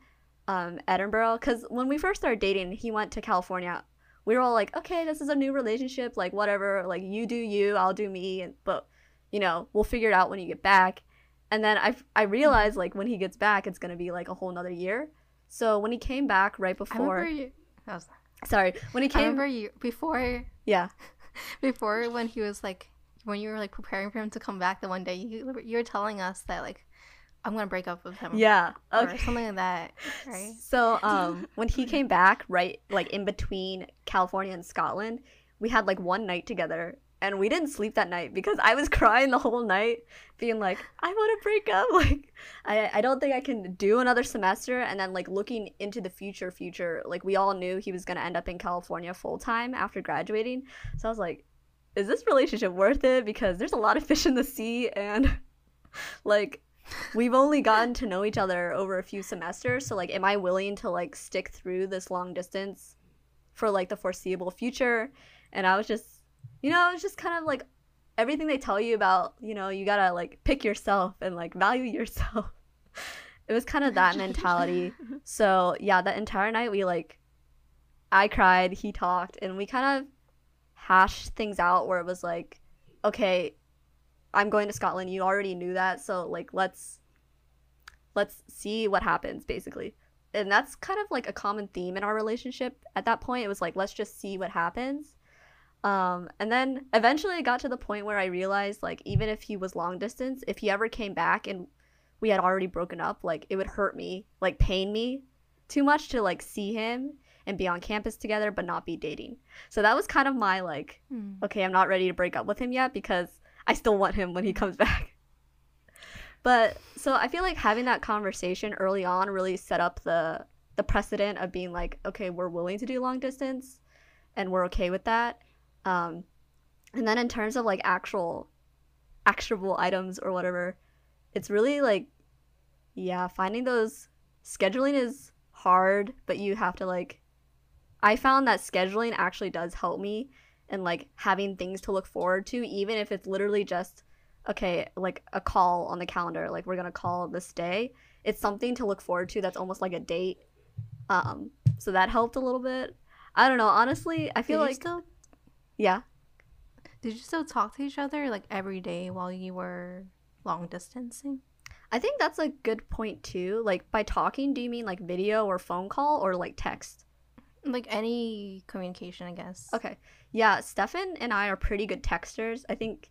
Edinburgh, because when we first started dating, he went to California. We were all like, okay, this is a new relationship, like, whatever, like, you do you, I'll do me, but, you know, we'll figure it out when you get back. And then I realized, like, when he gets back, it's going to be, like, a whole nother year. So when he came back right before... when he came... before... Yeah. Before, when he was, like, when you were like preparing for him to come back the one day, you were telling us that like, I'm gonna break up with him. Yeah, okay. Or something like that, right? So when he came back, right, like in between California and Scotland, we had like one night together. And we didn't sleep that night because I was crying the whole night, being like, I want to break up. Like, I don't think I can do another semester. And then, like, looking into the future, like, we all knew he was going to end up in California full-time after graduating. So I was like, is this relationship worth it? Because there's a lot of fish in the sea. And, like, we've only gotten to know each other over a few semesters. So, like, am I willing to, like, stick through this long distance for, like, the foreseeable future? And I was just... You know, it's just kind of like everything they tell you about, you know, you gotta like pick yourself and like value yourself. It was kind of that mentality. So yeah, that entire night we like, I cried, he talked, and we kind of hashed things out where it was like, okay, I'm going to Scotland. You already knew that. So like, let's see what happens basically. And that's kind of like a common theme in our relationship. At that point, it was like, let's just see what happens. And then eventually it got to the point where I realized, like, even if he was long distance, if he ever came back and we had already broken up, like, it would hurt me, like, pain me too much to, like, see him and be on campus together but not be dating. So that was kind of my, like, okay, I'm not ready to break up with him yet because I still want him when he comes back. But so I feel like having that conversation early on really set up the precedent of being like, okay, we're willing to do long distance and we're okay with that. And then in terms of like actual actionable items or whatever, it's really like, yeah, finding those, scheduling is hard, but you have to like, I found that scheduling actually does help me and like having things to look forward to, even if it's literally just, okay, like a call on the calendar, like we're going to call this day. It's something to look forward to. That's almost like a date. So that helped a little bit. I don't know. Honestly, I feel like... Yeah. Did you still talk to each other like every day while you were long distancing? I think that's a good point too. Like by talking, do you mean like video or phone call or like text? Like any communication, I guess. Okay. Yeah. Stefan and I are pretty good texters. I think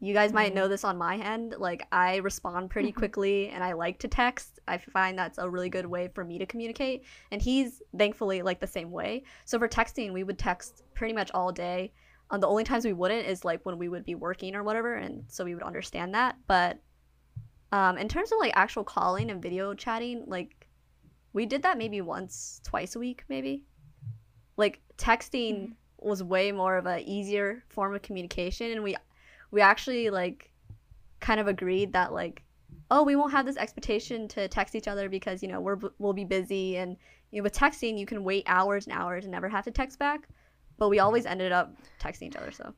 you guys might know this on my end. Like I respond pretty quickly and I like to text. I find that's a really good way for me to communicate. And he's thankfully like the same way. So for texting, we would text pretty much all day. The only times we wouldn't is like when we would be working or whatever. And so we would understand that. But in terms of like actual calling and video chatting, like we did that maybe once, twice a week, maybe. Like texting was way more of an easier form of communication. And we actually like kind of agreed that like, oh, we won't have this expectation to text each other because, you know, we'll be busy. And you know, with texting, you can wait hours and hours and never have to text back. But we always ended up texting each other. So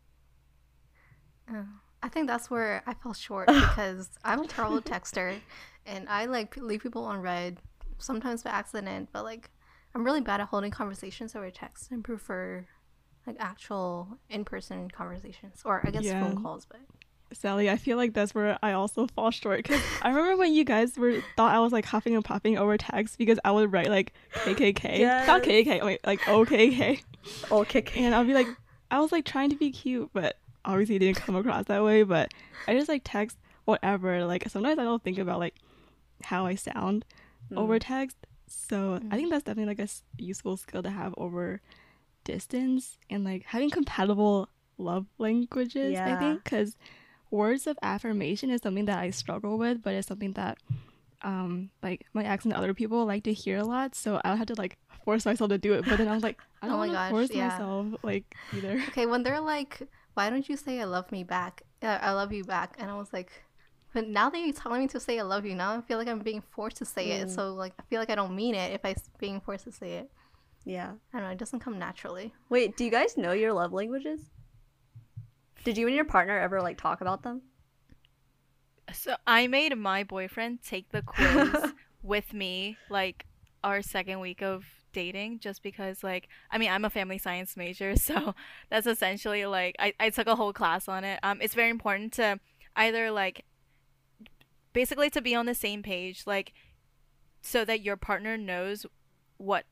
I think that's where I fell short because I'm a terrible texter and I like leave people on red sometimes by accident. But like I'm really bad at holding conversations over text and prefer like actual in-person conversations or I guess phone calls. But Sally, I feel like that's where I also fall short because I remember when you guys thought I was like huffing and puffing over text because I would write like KKK, not KKK, like OKK, and I'll be like, I was like trying to be cute, but obviously it didn't come across that way. But I just like text whatever. Like sometimes I don't think about like how I sound over text. So I think that's definitely like a useful skill to have over distance and like having compatible love languages. I think because words of affirmation is something that I struggle with, but it's something that like my ex and other people like to hear a lot, so I had to like force myself to do it. But then I was like, I don't want to force myself like either. Okay, when they're like, why don't you say I love you back, and I was like, but now that you're telling me to say I love you, now I feel like I'm being forced to say it. So like I feel like I don't mean it if I'm being forced to say it. Yeah, I don't know, it doesn't come naturally. Wait, do you guys know your love languages? Did you and your partner ever, like, talk about them? So I made my boyfriend take the quiz with me, like, our second week of dating, just because, like, I mean, I'm a family science major, so that's essentially, like, I took a whole class on it. It's very important to either, like, basically to be on the same page, like, so that your partner knows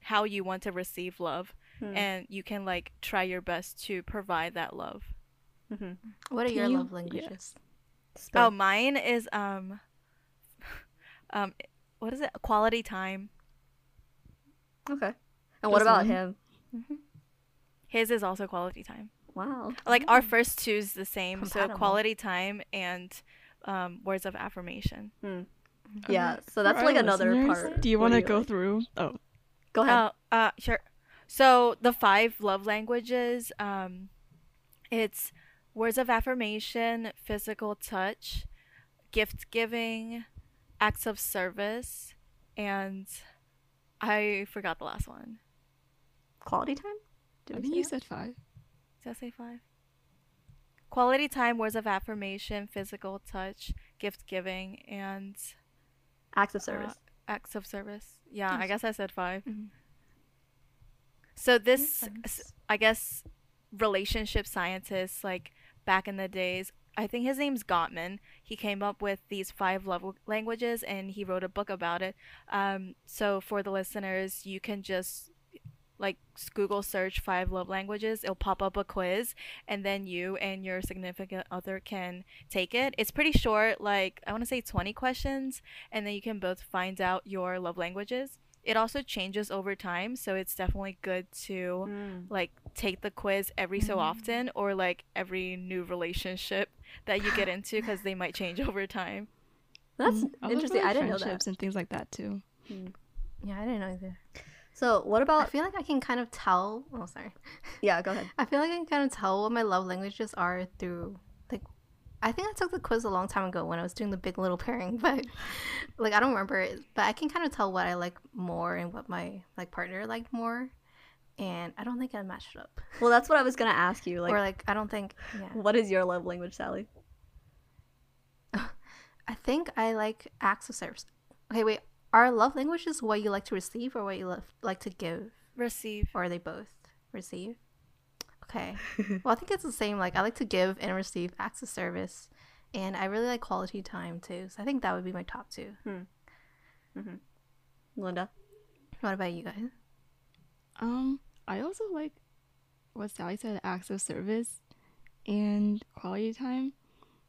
how you want to receive love, and you can, like, try your best to provide that love. Mm-hmm. What are your love languages? Yes. Oh, mine is what is it? Quality time. Okay. And what about him? Mm-hmm. His is also quality time. Wow. Like our first two is the same. Compatible. So quality time and words of affirmation. Mm. Yeah. So that's like another part. Do you want to go through? Oh, go ahead. Sure. So the 5 love languages, it's words of affirmation, physical touch, gift giving, acts of service, and I forgot the last one. Quality time? I think you said 5. Did I say 5? Quality time, words of affirmation, physical touch, gift giving, and acts of service. Acts of service. Yeah, I guess I said 5. Mm-hmm. So this, I guess, relationship scientists, like back in the days, I think his name's Gottman. He came up with these 5 love languages, and he wrote a book about it. So for the listeners, you can just like Google search 5 love languages. It'll pop up a quiz, and then you and your significant other can take it. It's pretty short, like I want to say 20 questions, and then you can both find out your love languages. It also changes over time, so it's definitely good to like take the quiz every so often, or like every new relationship that you get into, because they might change over time. That's interesting. I didn't know that. Friendships and things like that too. Mm. Yeah, I didn't know either. So what about? I feel like I can kind of tell. Oh, sorry. Yeah, go ahead. I feel like I can kind of tell what my love languages are through. I think I took the quiz a long time ago when I was doing the Big Little Pairing, but like I don't remember it. But I can kind of tell what I like more and what my like partner liked more, and I don't think I matched it up. Well, that's what I was gonna ask you. Like, or like I don't think. Yeah. What is your love language, Sally? I think I like acts of service. Okay, wait. Are love languages what you like to receive or what you like to give? Receive. Or are they both? Receive. Okay. Well, I think it's the same. Like, I like to give and receive acts of service, and I really like quality time too. So I think that would be my top 2. Linda, what about you guys? I also like what Sally said: acts of service and quality time.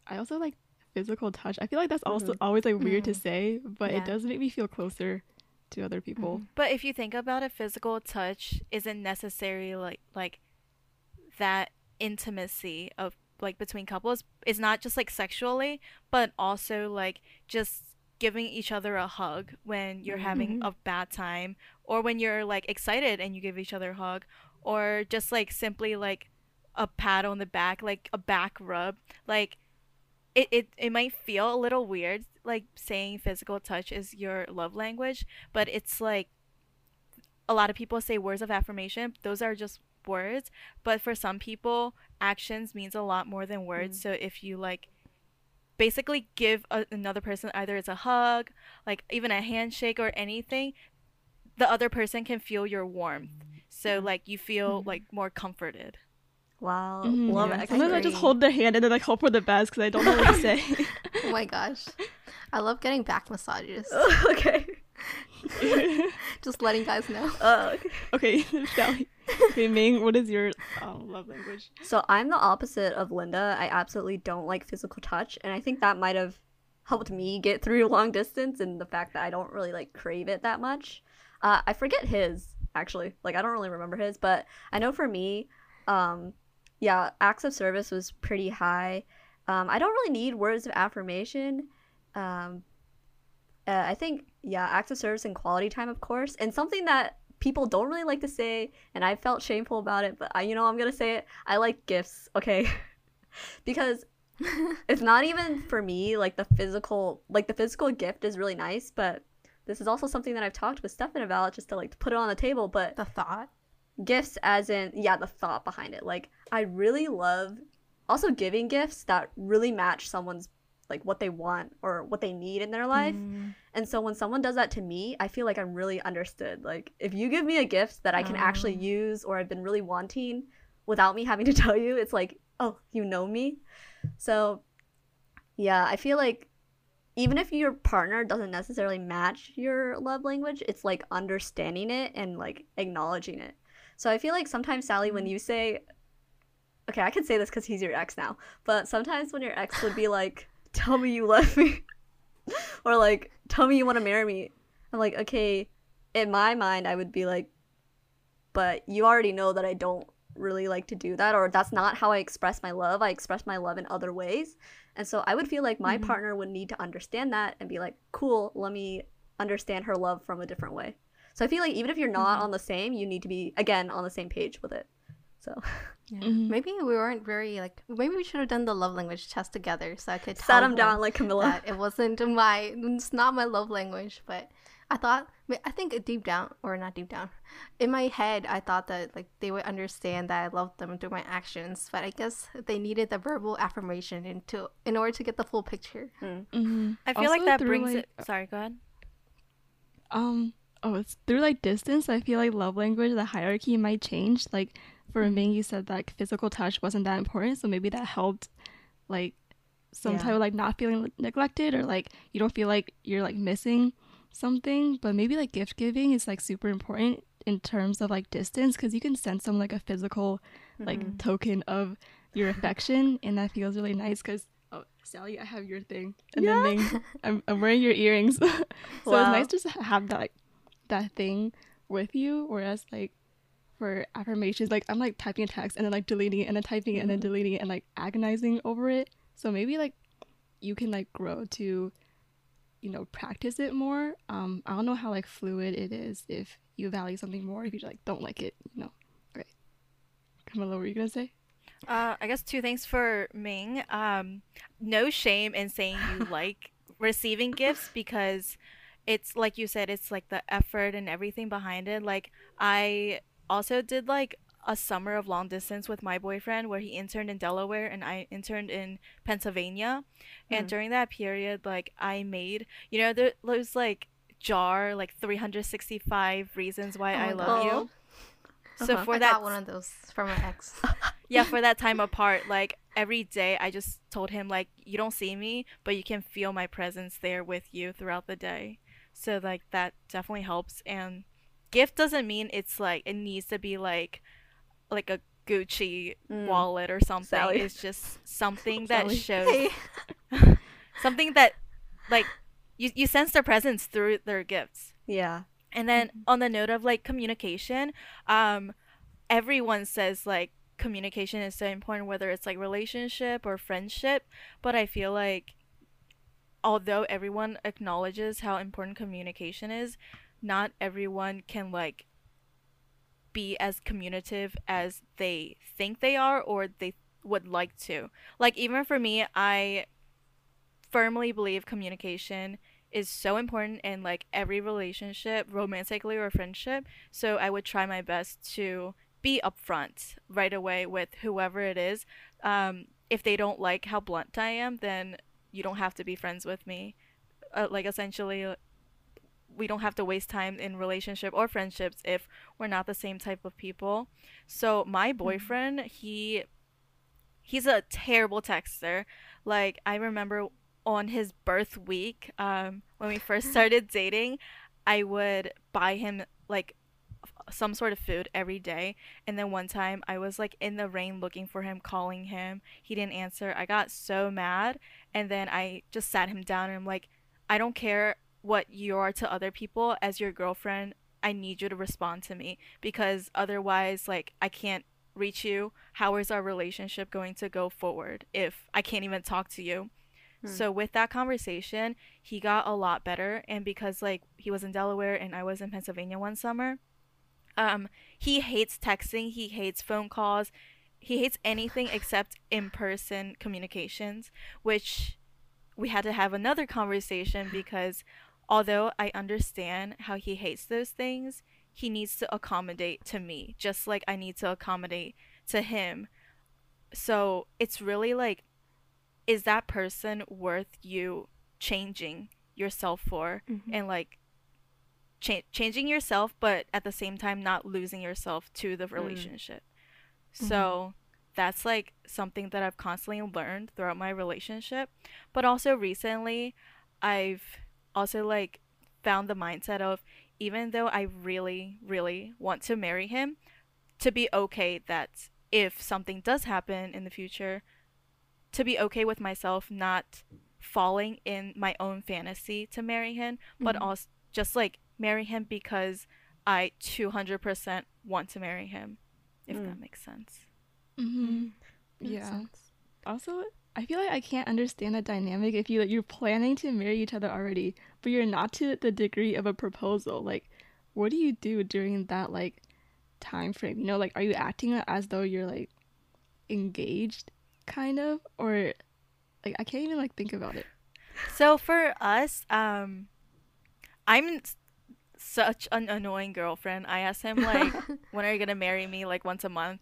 I also like physical touch. I feel like that's also always like weird to say, but it does make me feel closer to other people. But if you think about it, physical touch isn't necessarily like that intimacy of like between couples. It's not just like sexually, but also like just giving each other a hug when you're having a bad time, or when you're like excited and you give each other a hug, or just like simply like a pat on the back, like a back rub. Like it might feel a little weird like saying physical touch is your love language, but it's like a lot of people say words of affirmation. Those are just words, but for some people actions means a lot more than words. So if you like basically give another person, either it's a hug, like even a handshake or anything, the other person can feel your warmth, so like you feel like more comforted. Wow. Love it. Sometimes I just hold their hand and then like hope for the best because I don't know what to say. Oh my gosh, I love getting back massages. Okay. Just letting guys know. Okay. Sally. Okay, Ming, what is your love language? So I'm the opposite of Linda. I absolutely don't like physical touch, and I think that might have helped me get through long distance, and the fact that I don't really like crave it that much. I forget his, actually. Like, I don't really remember his, but I know for me, acts of service was pretty high. I don't really need words of affirmation. I think, acts of service and quality time, of course. And something that people don't really like to say, and I felt shameful about it, but I'm going to say it. I like gifts, okay? Because it's not even for me, like the physical gift is really nice, but this is also something that I've talked with Stefan about, just to like put it on the table, but the thought. Gifts as in, the thought behind it. Like, I really love also giving gifts that really match someone's like what they want or what they need in their life. And so when someone does that to me, I feel like I'm really understood. Like, if you give me a gift that I can actually use or I've been really wanting without me having to tell you, it's like, oh, you know me. So I feel like even if your partner doesn't necessarily match your love language, it's like understanding it and like acknowledging it. So I feel like sometimes, Sally, when you say okay, I can say this because he's your ex now, but sometimes when your ex would be like, tell me you love me, or like, tell me you want to marry me, I'm like, okay, in my mind, I would be like, but you already know that I don't really like to do that, or that's not how I express my love. I express my love in other ways. And so I would feel like my partner would need to understand that and be like, cool, let me understand her love from a different way. So I feel like even if you're not on the same, you need to be, again, on the same page with it. So yeah. Maybe we weren't very like, maybe we should have done the love language test together so I could tell set them down like Camilla. It wasn't my, it's not my love language, but I think deep down, or not deep down, in my head, I thought that like they would understand that I loved them through my actions, but I guess they needed the verbal affirmation in order to get the full picture. I feel also like that brings like, it. Sorry, go ahead. It's through like distance. I feel like love language, the hierarchy might change. Like for Ming, you said that physical touch wasn't that important, so maybe that helped, like some type of like not feeling neglected, or like you don't feel like you're like missing something. But maybe like gift giving is like super important in terms of like distance, because you can send someone like a physical like token of your affection, and that feels really nice. Because Sally, I have your thing, and then Ming, I'm wearing your earrings. So it's nice to have that like, that thing with you. Whereas like for affirmations, like I'm like typing a text and then like deleting it and then typing it and then deleting it and like agonizing over it. So maybe like you can like grow to, you know, practice it more. I don't know how like fluid it is, if you value something more, if you like don't like it, you know. Okay, Camilla, what were you gonna say? I guess two things for Ming. No shame in saying you like receiving gifts, because it's like you said, it's like the effort and everything behind it. Like I also did like a summer of long distance with my boyfriend where he interned in Delaware and I interned in Pennsylvania. And during that period, like I made, you know, those like jar, like 365 reasons why I love you. So I got one of those from my ex. Yeah, for that time apart, like every day I just told him like, you don't see me, but you can feel my presence there with you throughout the day. So like that definitely helps. And gift doesn't mean it's like, it needs to be like a Gucci wallet or something. Sally. It's just something that shows something that like you sense their presence through their gifts. Yeah. And then on the note of like communication, everyone says like communication is so important, whether it's like relationship or friendship. But I feel like although everyone acknowledges how important communication is, not everyone can like be as communicative as they think they are or they would like to. Like even for me, I firmly believe communication is so important in like every relationship, romantically or friendship. So I would try my best to be upfront right away with whoever it is. If they don't like how blunt I am, then you don't have to be friends with me. Like essentially, we don't have to waste time in relationship or friendships if we're not the same type of people. So my boyfriend, he's a terrible texter. Like I remember on his birth week, when we first started dating, I would buy him like some sort of food every day. And then one time I was like in the rain looking for him, calling him. He didn't answer. I got so mad. And then I just sat him down and I'm like, I don't care what you are to other people. As your girlfriend, I need you to respond to me, because otherwise like I can't reach you. How is our relationship going to go forward if I can't even talk to you? So with that conversation, he got a lot better. And because like he was in Delaware and I was in Pennsylvania one summer, he hates texting, he hates phone calls, he hates anything except in-person communications, which we had to have another conversation, because although I understand how he hates those things, he needs to accommodate to me, just like I need to accommodate to him. So it's really like, is that person worth you changing yourself for? And like changing yourself, but at the same time not losing yourself to the relationship. So that's like something that I've constantly learned throughout my relationship. But also recently, I've also like found the mindset of, even though I really, really want to marry him, to be okay that if something does happen in the future, to be okay with myself not falling in my own fantasy to marry him, but also just like marry him because I 200% want to marry him, if that makes sense. Sense. Also, I feel like I can't understand the dynamic if you, like, you're planning to marry each other already, but you're not to the degree of a proposal. Like, what do you do during that, like, time frame? You know, like, are you acting as though you're, like, engaged, kind of? Or, like, I can't even, like, think about it. So for us, I'm such an annoying girlfriend. I asked him, like, when are you gonna marry me? Like, once a month.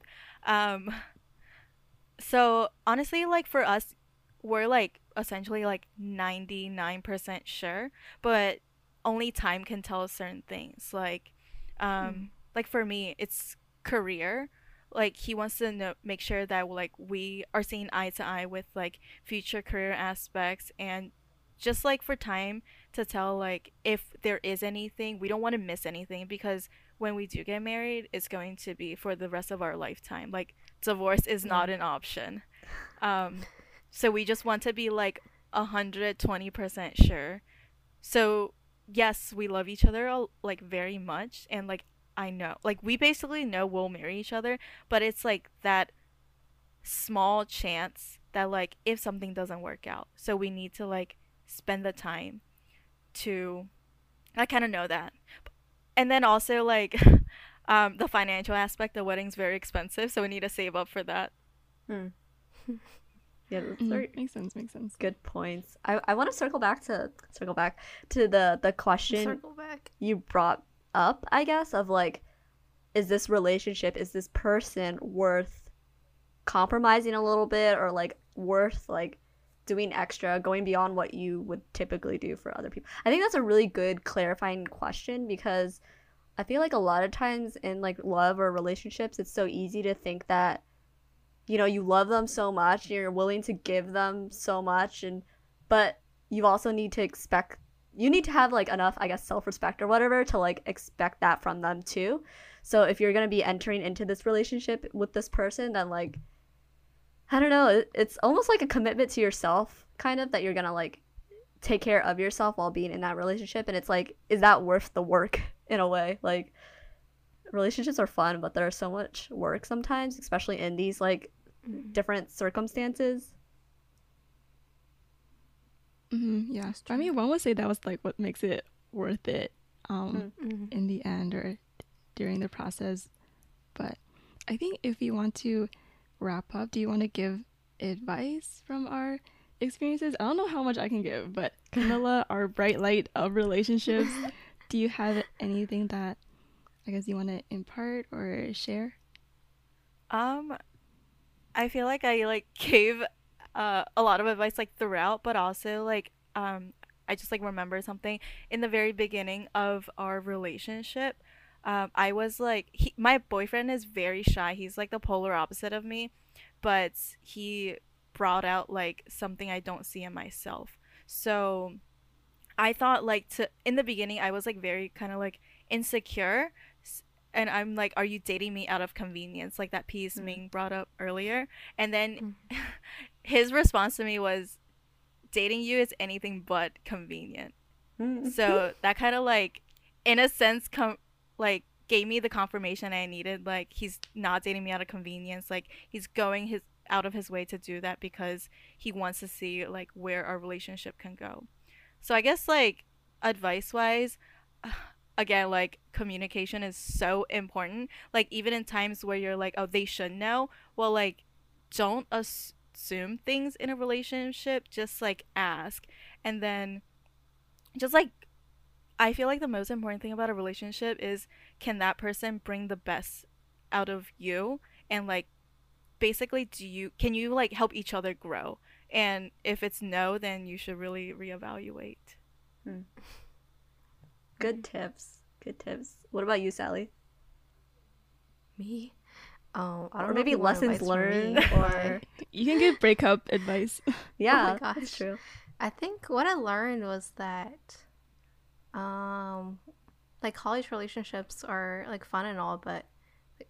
So honestly, like, for us, we're like essentially like 99% sure, but only time can tell certain things. Like, like for me, it's career. Like, he wants to make sure that, like, we are seeing eye to eye with, like, future career aspects, and just like for time to tell, like, if there is anything, we don't want to miss anything, because when we do get married, it's going to be for the rest of our lifetime. Like, divorce is not an option. So we just want to be, like, 120% sure. So yes, we love each other, like, very much, and, like, I know, like, we basically know we'll marry each other, but it's like that small chance that, like, if something doesn't work out, so we need to, like, spend the time to, I kind of know that. And then also, like, the financial aspect, the wedding's very expensive, so we need to save up for that. Yeah, makes sense. Good points. I want to circle back to the question you brought up, I guess, of, like, is this relationship, is this person worth compromising a little bit, or, like, worth, like, doing extra, going beyond what you would typically do for other people? I think that's a really good clarifying question, because I feel like a lot of times in, like, love or relationships, it's so easy to think that, you know, you love them so much and you're willing to give them so much, and but you also need to expect, you need to have, like, enough, I guess, self-respect or whatever to, like, expect that from them too. So if you're going to be entering into this relationship with this person, then, like, I don't know, it's almost like a commitment to yourself, kind of, that you're gonna, like, take care of yourself while being in that relationship. And it's like, is that worth the work, in a way? Like, relationships are fun, but there's so much work sometimes, especially in these, like, different circumstances. Yeah, I mean, one would say that was, like, what makes it worth it in the end, or during the process. But I think if you want to wrap up, do you want to give advice from our experiences? I don't know how much I can give, but Camilla, our bright light of relationships, do you have anything that, I guess, you want to impart or share? I feel like I, like, gave a lot of advice, like, throughout, but also, like, I just, like, remember something in the very beginning of our relationship. I was like, my boyfriend is very shy. He's like the polar opposite of me, but he brought out, like, something I don't see in myself. So I thought, like, in the beginning, I was, like, very kind of, like, insecure, and I'm like, are you dating me out of convenience? Like, that piece Ming brought up earlier. And then his response to me was, dating you is anything but convenient. So that kind of, like, in a sense, like, gave me the confirmation I needed. Like, he's not dating me out of convenience. Like, he's going out of his way to do that because he wants to see, like, where our relationship can go. So I guess, like, advice-wise, again, like, communication is so important. Like, even in times where you're like, oh, they should know. Well, like, don't assume things in a relationship. Just, like, ask. And then just, like, I feel like the most important thing about a relationship is, can that person bring the best out of you? And, like, basically, can you like, help each other grow? And if it's no, then you should really reevaluate. Good tips. What about you, Sally? Me? I don't know. Or maybe lessons learned, or you can give breakup advice. Yeah, oh my gosh. That's true. I think what I learned was that like, college relationships are, like, fun and all, but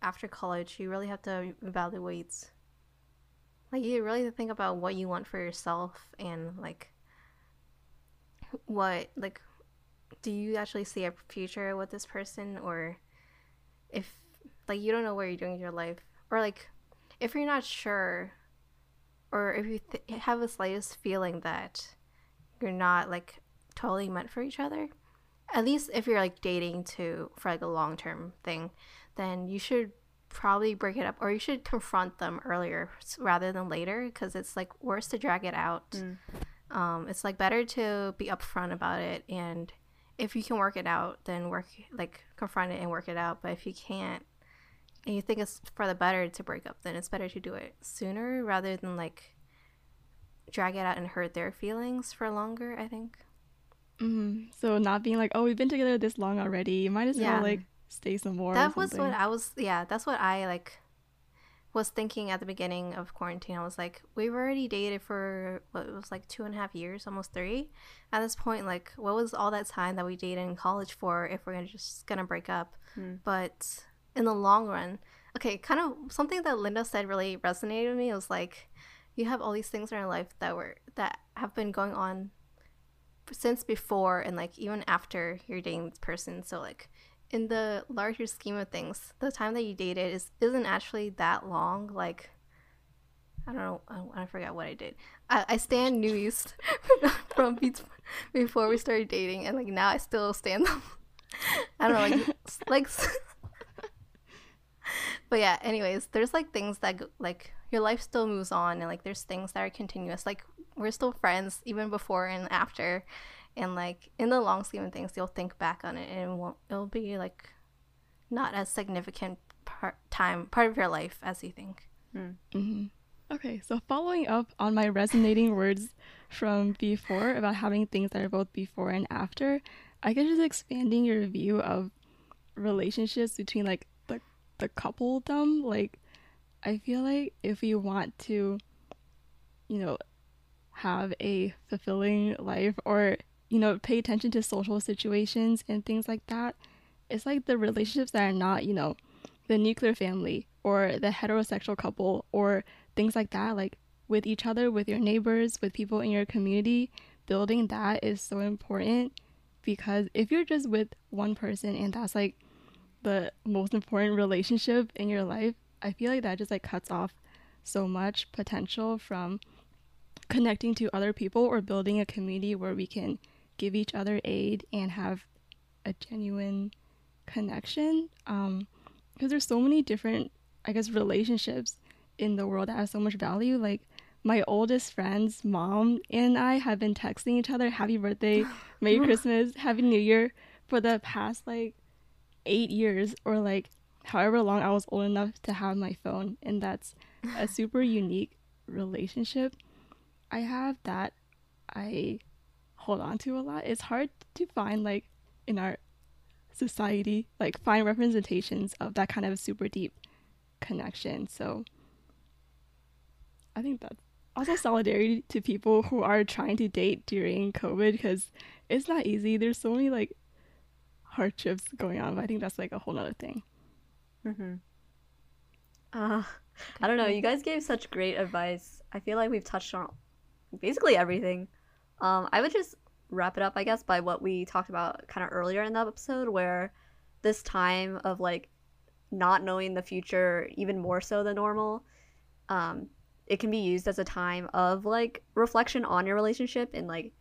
after college, you really have to evaluate, like, you really have to think about what you want for yourself, and like what, like, do you actually see a future with this person? Or if, like, you don't know what you're doing in your life, or like if you're not sure, or if you have the slightest feeling that you're not like totally meant for each other, at least if you're like dating to for like a long-term thing, then you should probably break it up, or you should confront them earlier rather than later, because it's like worse to drag it out. It's like better to be upfront about it, and if you can work it out, then confront it and work it out. But if you can't and you think it's for the better to break up, then it's better to do it sooner rather than like drag it out and hurt their feelings for longer, I think. So not being like, oh, we've been together this long already, you might as well like stay some more. That was what I was, that's what I like was thinking at the beginning of quarantine. I was like, we've already dated for what it was like 2.5 years, almost 3 at this point. Like, what was all that time that we dated in college for if we're just gonna break up? But in the long run, okay, kind of something that Linda said really resonated with me. It was like, you have all these things in your life that have been going on since before and like even after you're dating this person. So like in the larger scheme of things, the time that you dated isn't actually that long. Like, I don't know, I forgot what I did. I stand New East from before we started dating, and like now I still stand them. I don't know, like but yeah, anyways, there's like things that like your life still moves on, and like there's things that are continuous. Like, we're still friends even before and after, and like in the long scheme of things, you'll think back on it, and it'll be like not as significant part of your life as you think. Okay, so following up on my resonating words from before about having things that are both before and after, I guess just expanding your view of relationships between like the coupledom. Like, I feel like if you want to, you know, have a fulfilling life, or, you know, pay attention to social situations and things like that, it's like the relationships that are not, you know, the nuclear family or the heterosexual couple or things like that, like with each other, with your neighbors, with people in your community, building that is so important. Because if you're just with one person and that's like the most important relationship in your life, I feel like that just like cuts off so much potential from connecting to other people or building a community where we can give each other aid and have a genuine connection, because there's so many different, I guess, relationships in the world that have so much value. Like, my oldest friend's mom and I have been texting each other happy birthday, Merry Christmas, Happy New Year for the past like 8 years, or like however long I was old enough to have my phone. And that's a super unique relationship I have that I hold on to a lot. It's hard to find, like, in our society, like, find representations of that kind of super deep connection. So I think that's also solidarity to people who are trying to date during COVID, because it's not easy. There's so many, like, hardships going on, but I think that's, like, a whole other thing. I don't know, you guys gave such great advice. I feel like we've touched on basically everything. I would just wrap it up, I guess, by what we talked about kind of earlier in the episode, where this time of like not knowing the future even more so than normal, it can be used as a time of like reflection on your relationship and like,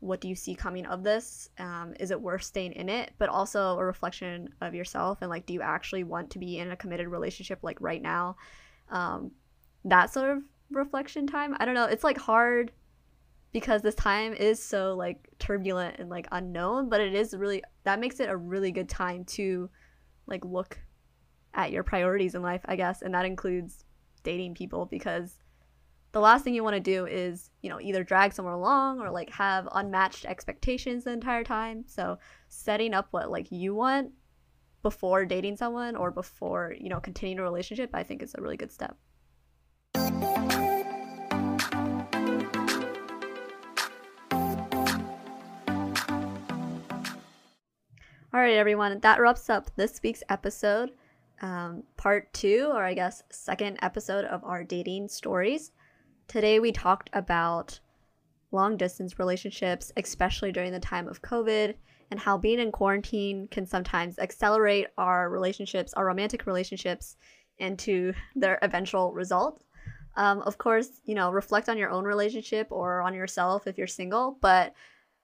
what do you see coming of this? Is it worth staying in it? But also a reflection of yourself and like, do you actually want to be in a committed relationship like right now? That sort of reflection time. I don't know. It's like hard because this time is so like turbulent and like unknown, but it is really, that makes it a really good time to like look at your priorities in life, I guess. And that includes dating people, because the last thing you want to do is, you know, either drag someone along or like have unmatched expectations the entire time. So setting up what like you want before dating someone or before, you know, continuing a relationship, I think is a really good step. All right, everyone, that wraps up this week's episode. part two, or I guess second episode of our dating stories. Today we talked about long distance relationships, especially during the time of COVID, and how being in quarantine can sometimes accelerate our relationships, our romantic relationships, into their eventual result. Of course, you know, reflect on your own relationship or on yourself if you're single, but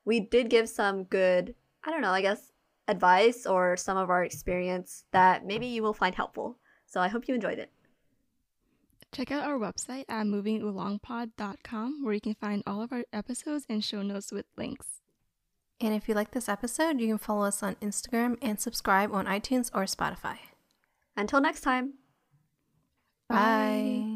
we did give some good, I don't know, I guess, advice or some of our experience that maybe you will find helpful. So I hope you enjoyed it. Check out our website at movingalongpod.com, where you can find all of our episodes and show notes with links. And if you like this episode, you can follow us on Instagram and subscribe on iTunes or Spotify. Until next time. Bye. Bye.